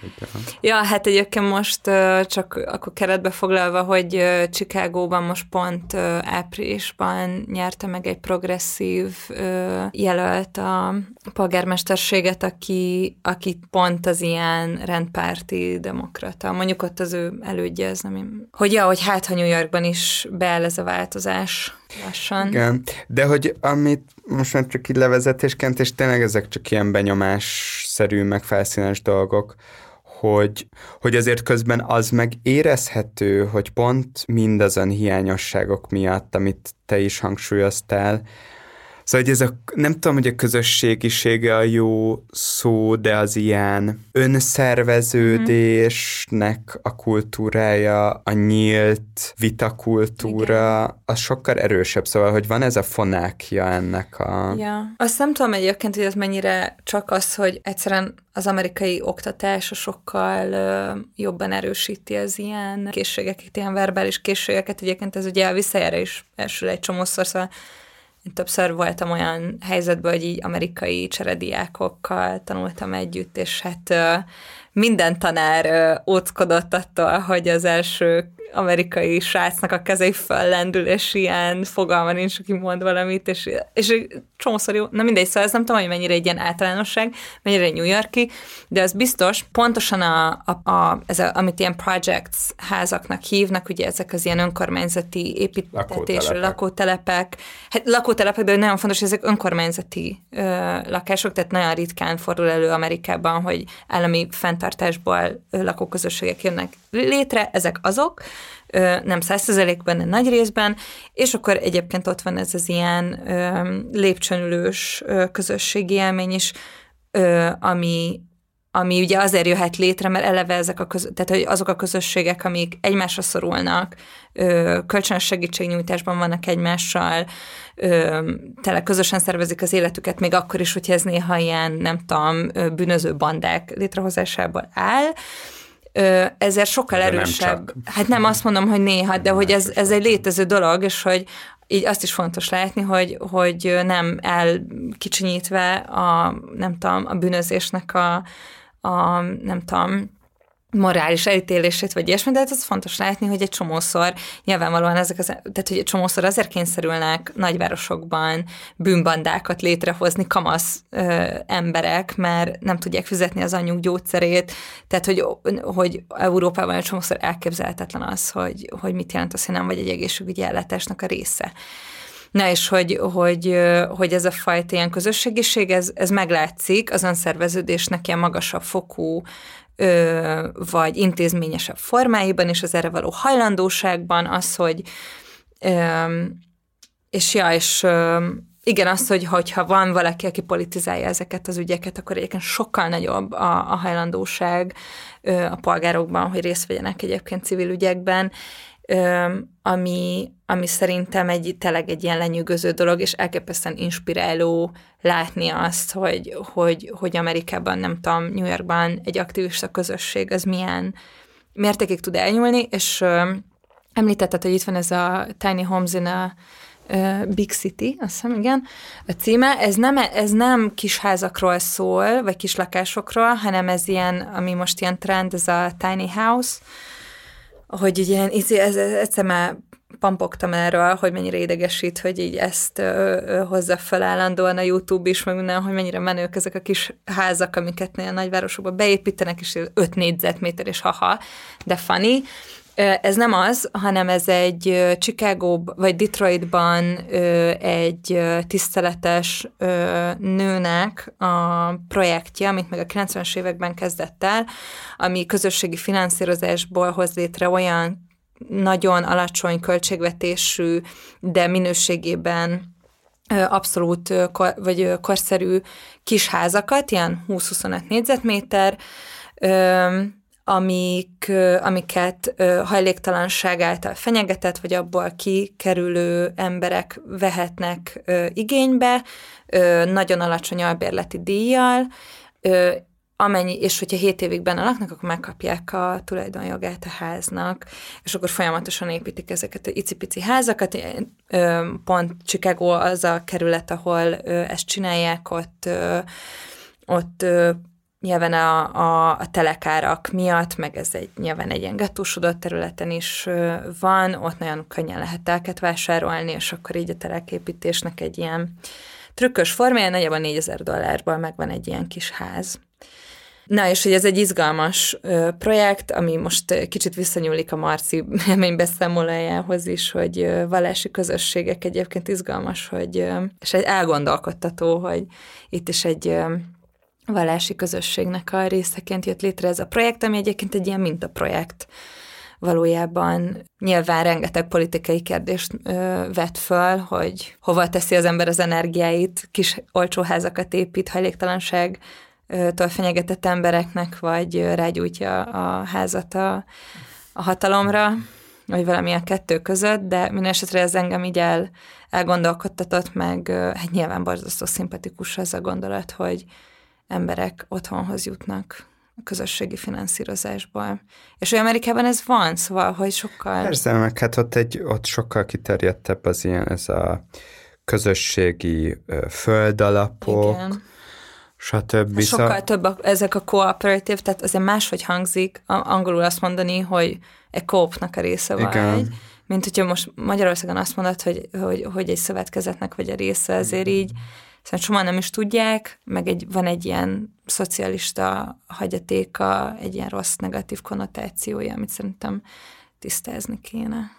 Ja, hát egyébként most csak akkor keretbe foglalva, hogy Chicagóban most pont áprilisban nyerte meg egy progresszív jelölt a polgármesterséget, aki pont az ilyen rendpárti demokrata. Mondjuk ott az ő elődje, ez nem én. Hogy hát, ha New Yorkban is beáll ez a változás lassan. Igen. De hogy amit most már csak így levezetésként, és tényleg ezek csak ilyen benyomásszerű, meg felszínes dolgok, hogy azért közben az meg érezhető, hogy pont mindazon hiányosságok miatt, amit te is hangsúlyoztál, szóval, hogy ez nem tudom, hogy a közösségisége a jó szó, de az ilyen önszerveződésnek a kultúrája, a nyílt vitakultúra, igen. az sokkal erősebb. Szóval, hogy van ez a fonákja ennek a... Ja. Azt nem tudom egyébként, hogy ez mennyire csak az, hogy egyszerűen az amerikai oktatás sokkal jobban erősíti az ilyen készségeket, ilyen verbális készségeket. Egyébként ez ugye a visszajára is elsül egy csomószor, szóval többször voltam olyan helyzetben, hogy így amerikai cserediákokkal tanultam együtt, és hát minden tanár óckodott attól, hogy az első amerikai srácnak a kezei föllendül, és ilyen fogalma nincs, aki mond valamit, és csomószor jó. Na mindegy, szóval ez nem tudom, hogy mennyire egy ilyen általánosság, mennyire egy New York-i, de az biztos, pontosan amit ilyen projects házaknak hívnak, ugye ezek az ilyen önkormányzati építtetésről, lakótelepek. Hát lakótelepek, de nagyon fontos, hogy ezek önkormányzati lakások, tehát nagyon ritkán fordul elő Amerikában, hogy állami fenntartásból lakóközösségek jönnek létre, ezek azok, nem 100%-ben, de nagy részben, és akkor egyébként ott van ez az ilyen lépcsőnülős közösségi élmény is, ami ugye azért jöhet létre, mert eleve ezek tehát hogy azok a közösségek, amik egymásra szorulnak, kölcsönös segítségnyújtásban vannak egymással, tele közösen szervezik az életüket, még akkor is, hogyha ez néha ilyen, nem tudom, bűnöző bandák létrehozásából áll, ezért sokkal erősebb. Hát nem azt mondom, hogy néha, de hogy ez egy létező dolog, és hogy így azt is fontos látni, hogy nem elkicsinyítve a bűnözésnek a nem tudom, morális elítélését, vagy ilyesmi, de ez fontos látni, hogy egy csomószor nyilvánvalóan tehát hogy egy csomószor azért kényszerülnek nagyvárosokban bűnbandákat létrehozni kamasz emberek, mert nem tudják fizetni az anyjuk gyógyszerét, tehát hogy Európában egy csomószor elképzelhetetlen az, hogy mit jelent az, hogy nem vagy egy egészségügyi ellátásnak a része. Na és hogy ez a fajta ilyen közösségiség, ez meglátszik az önszerveződésnek ilyen magasabb fokú vagy intézményesebb formáiban, és az erre való hajlandóságban az, hogy És igen, az, hogyha van valaki, aki politizálja ezeket az ügyeket, akkor egyébként sokkal nagyobb a hajlandóság a polgárokban, hogy részt vegyenek egyébként civil ügyekben, ami szerintem tényleg egy ilyen lenyűgöző dolog, és elképesztően inspiráló látni azt, hogy Amerikában, nem tudom, New Yorkban egy aktivista közösség az milyen mértékig tud elnyúlni, és említetted, hogy itt van ez a Tiny Homes in a Big City, azt hiszem, igen, a címe. Ez nem kis házakról szól, vagy kis lakásokról, hanem ez ilyen, ami most ilyen trend, ez a tiny house, hogy így ilyen, egyszer már pampogtam erről, hogy mennyire idegesít, hogy így ezt hozza fel állandóan a YouTube is, meg minden, hogy mennyire menők ezek a kis házak, amiket a nagyvárosokba beépítenek, és 5 négyzetméter, és haha, de funny. Ez nem az, hanem ez egy Chicago vagy Detroitban egy tiszteletes nőnek a projektje, amit meg a 90-es években kezdett el, ami közösségi finanszírozásból hoz létre olyan nagyon alacsony költségvetésű, de minőségében abszolút vagy korszerű kis házakat, ilyen 20-25 négyzetméter, amiket hajléktalanság által fenyegetett, vagy abból kikerülő emberek vehetnek igénybe, nagyon alacsony albérleti díjjal, és hogyha 7 évig benne laknak, akkor megkapják a tulajdonjogát a háznak, és akkor folyamatosan építik ezeket a icipici házakat. Pont Chicago az a kerület, ahol ezt csinálják, ott nyilván a telekárak miatt, meg ez nyilván egy ilyen gettósodott területen is van, ott nagyon könnyen lehet telket vásárolni, és akkor így a teleképítésnek egy ilyen trükkös formája, nagyjából $4000-ból megvan egy ilyen kis ház. Na, és hogy ez egy izgalmas projekt, ami most kicsit visszanyúlik a Marci élménybeszámolójához is, hogy vallási közösségek egyébként izgalmas, és egy elgondolkodtató, hogy itt is egy vallási közösségnek a részeként jött létre ez a projekt, ami egyébként egy ilyen mintaprojekt. Valójában nyilván rengeteg politikai kérdést vet föl, hogy hova teszi az ember az energiáit, kis olcsóházakat épít hajléktalanságtól fenyegetett embereknek, vagy rágyújtja a házat a hatalomra, vagy valamilyen kettő között, de minden esetre ez engem így elgondolkodtatott, meg hát nyilván borzasztó szimpatikus az a gondolat, hogy emberek otthonhoz jutnak a közösségi finanszírozásból. És hogy Amerikában ez van, szóval, hogy sokkal... Persze, meg hát ott sokkal kiterjedtebb az ilyen, ez a közösségi földalapok, igen, stb. Sokkal több ezek a cooperative, tehát azért máshogy hangzik angolul azt mondani, hogy egy coopnak a része van, igen, mint hogyha most Magyarországon azt mondod, hogy egy szövetkezetnek vagy a része, azért így szóval sokan nem is tudják, meg van egy ilyen szocialista hagyatéka, egy ilyen rossz negatív konnotációja, amit szerintem tisztázni kéne.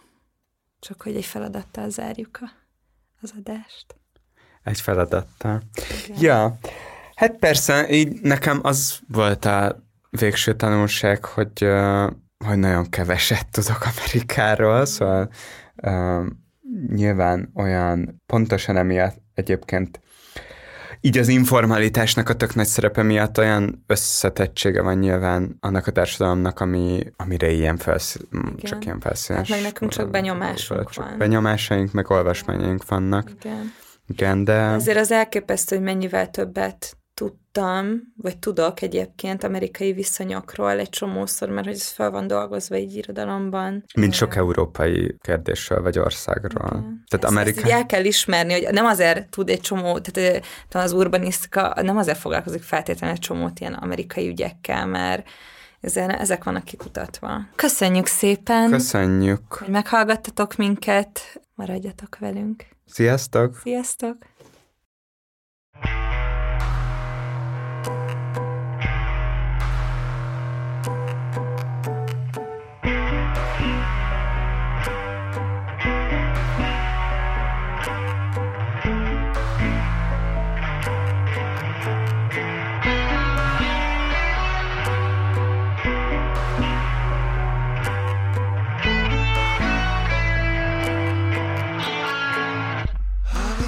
Csak hogy egy feladattal zárjuk az adást. Egy feladattal. Igen. Ja, hát persze, így nekem az volt a végső tanulság, hogy nagyon keveset tudok Amerikáról, szóval nyilván olyan pontosan emiatt egyébként így az informalitásnak a tök nagy szerepe miatt olyan összetettsége van nyilván annak a társadalomnak, amire ilyen csak ilyen felszínes. Hát meg nekünk csak benyomásunk van. Benyomásaink, meg olvasmányaink vannak. Igen, de... Azért az elképesztő, hogy mennyivel többet tudtam, vagy tudok egyébként amerikai viszonyokról egy csomószor, mert hogy ez fel van dolgozva egy irodalomban. Mint sok európai kérdésről, vagy országról. Igen. Tehát ezt el kell ismerni, hogy nem azért tud egy csomó, tehát az urbanisztika nem azért foglalkozik feltétlenül egy csomót ilyen amerikai ügyekkel, mert ezek vannak kikutatva. Köszönjük szépen! Köszönjük! Hogy meghallgattatok minket, maradjatok velünk! Sziasztok! Sziasztok!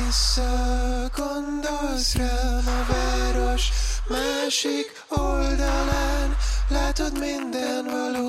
Visszagondolsz rám a város másik oldalán, látod minden való.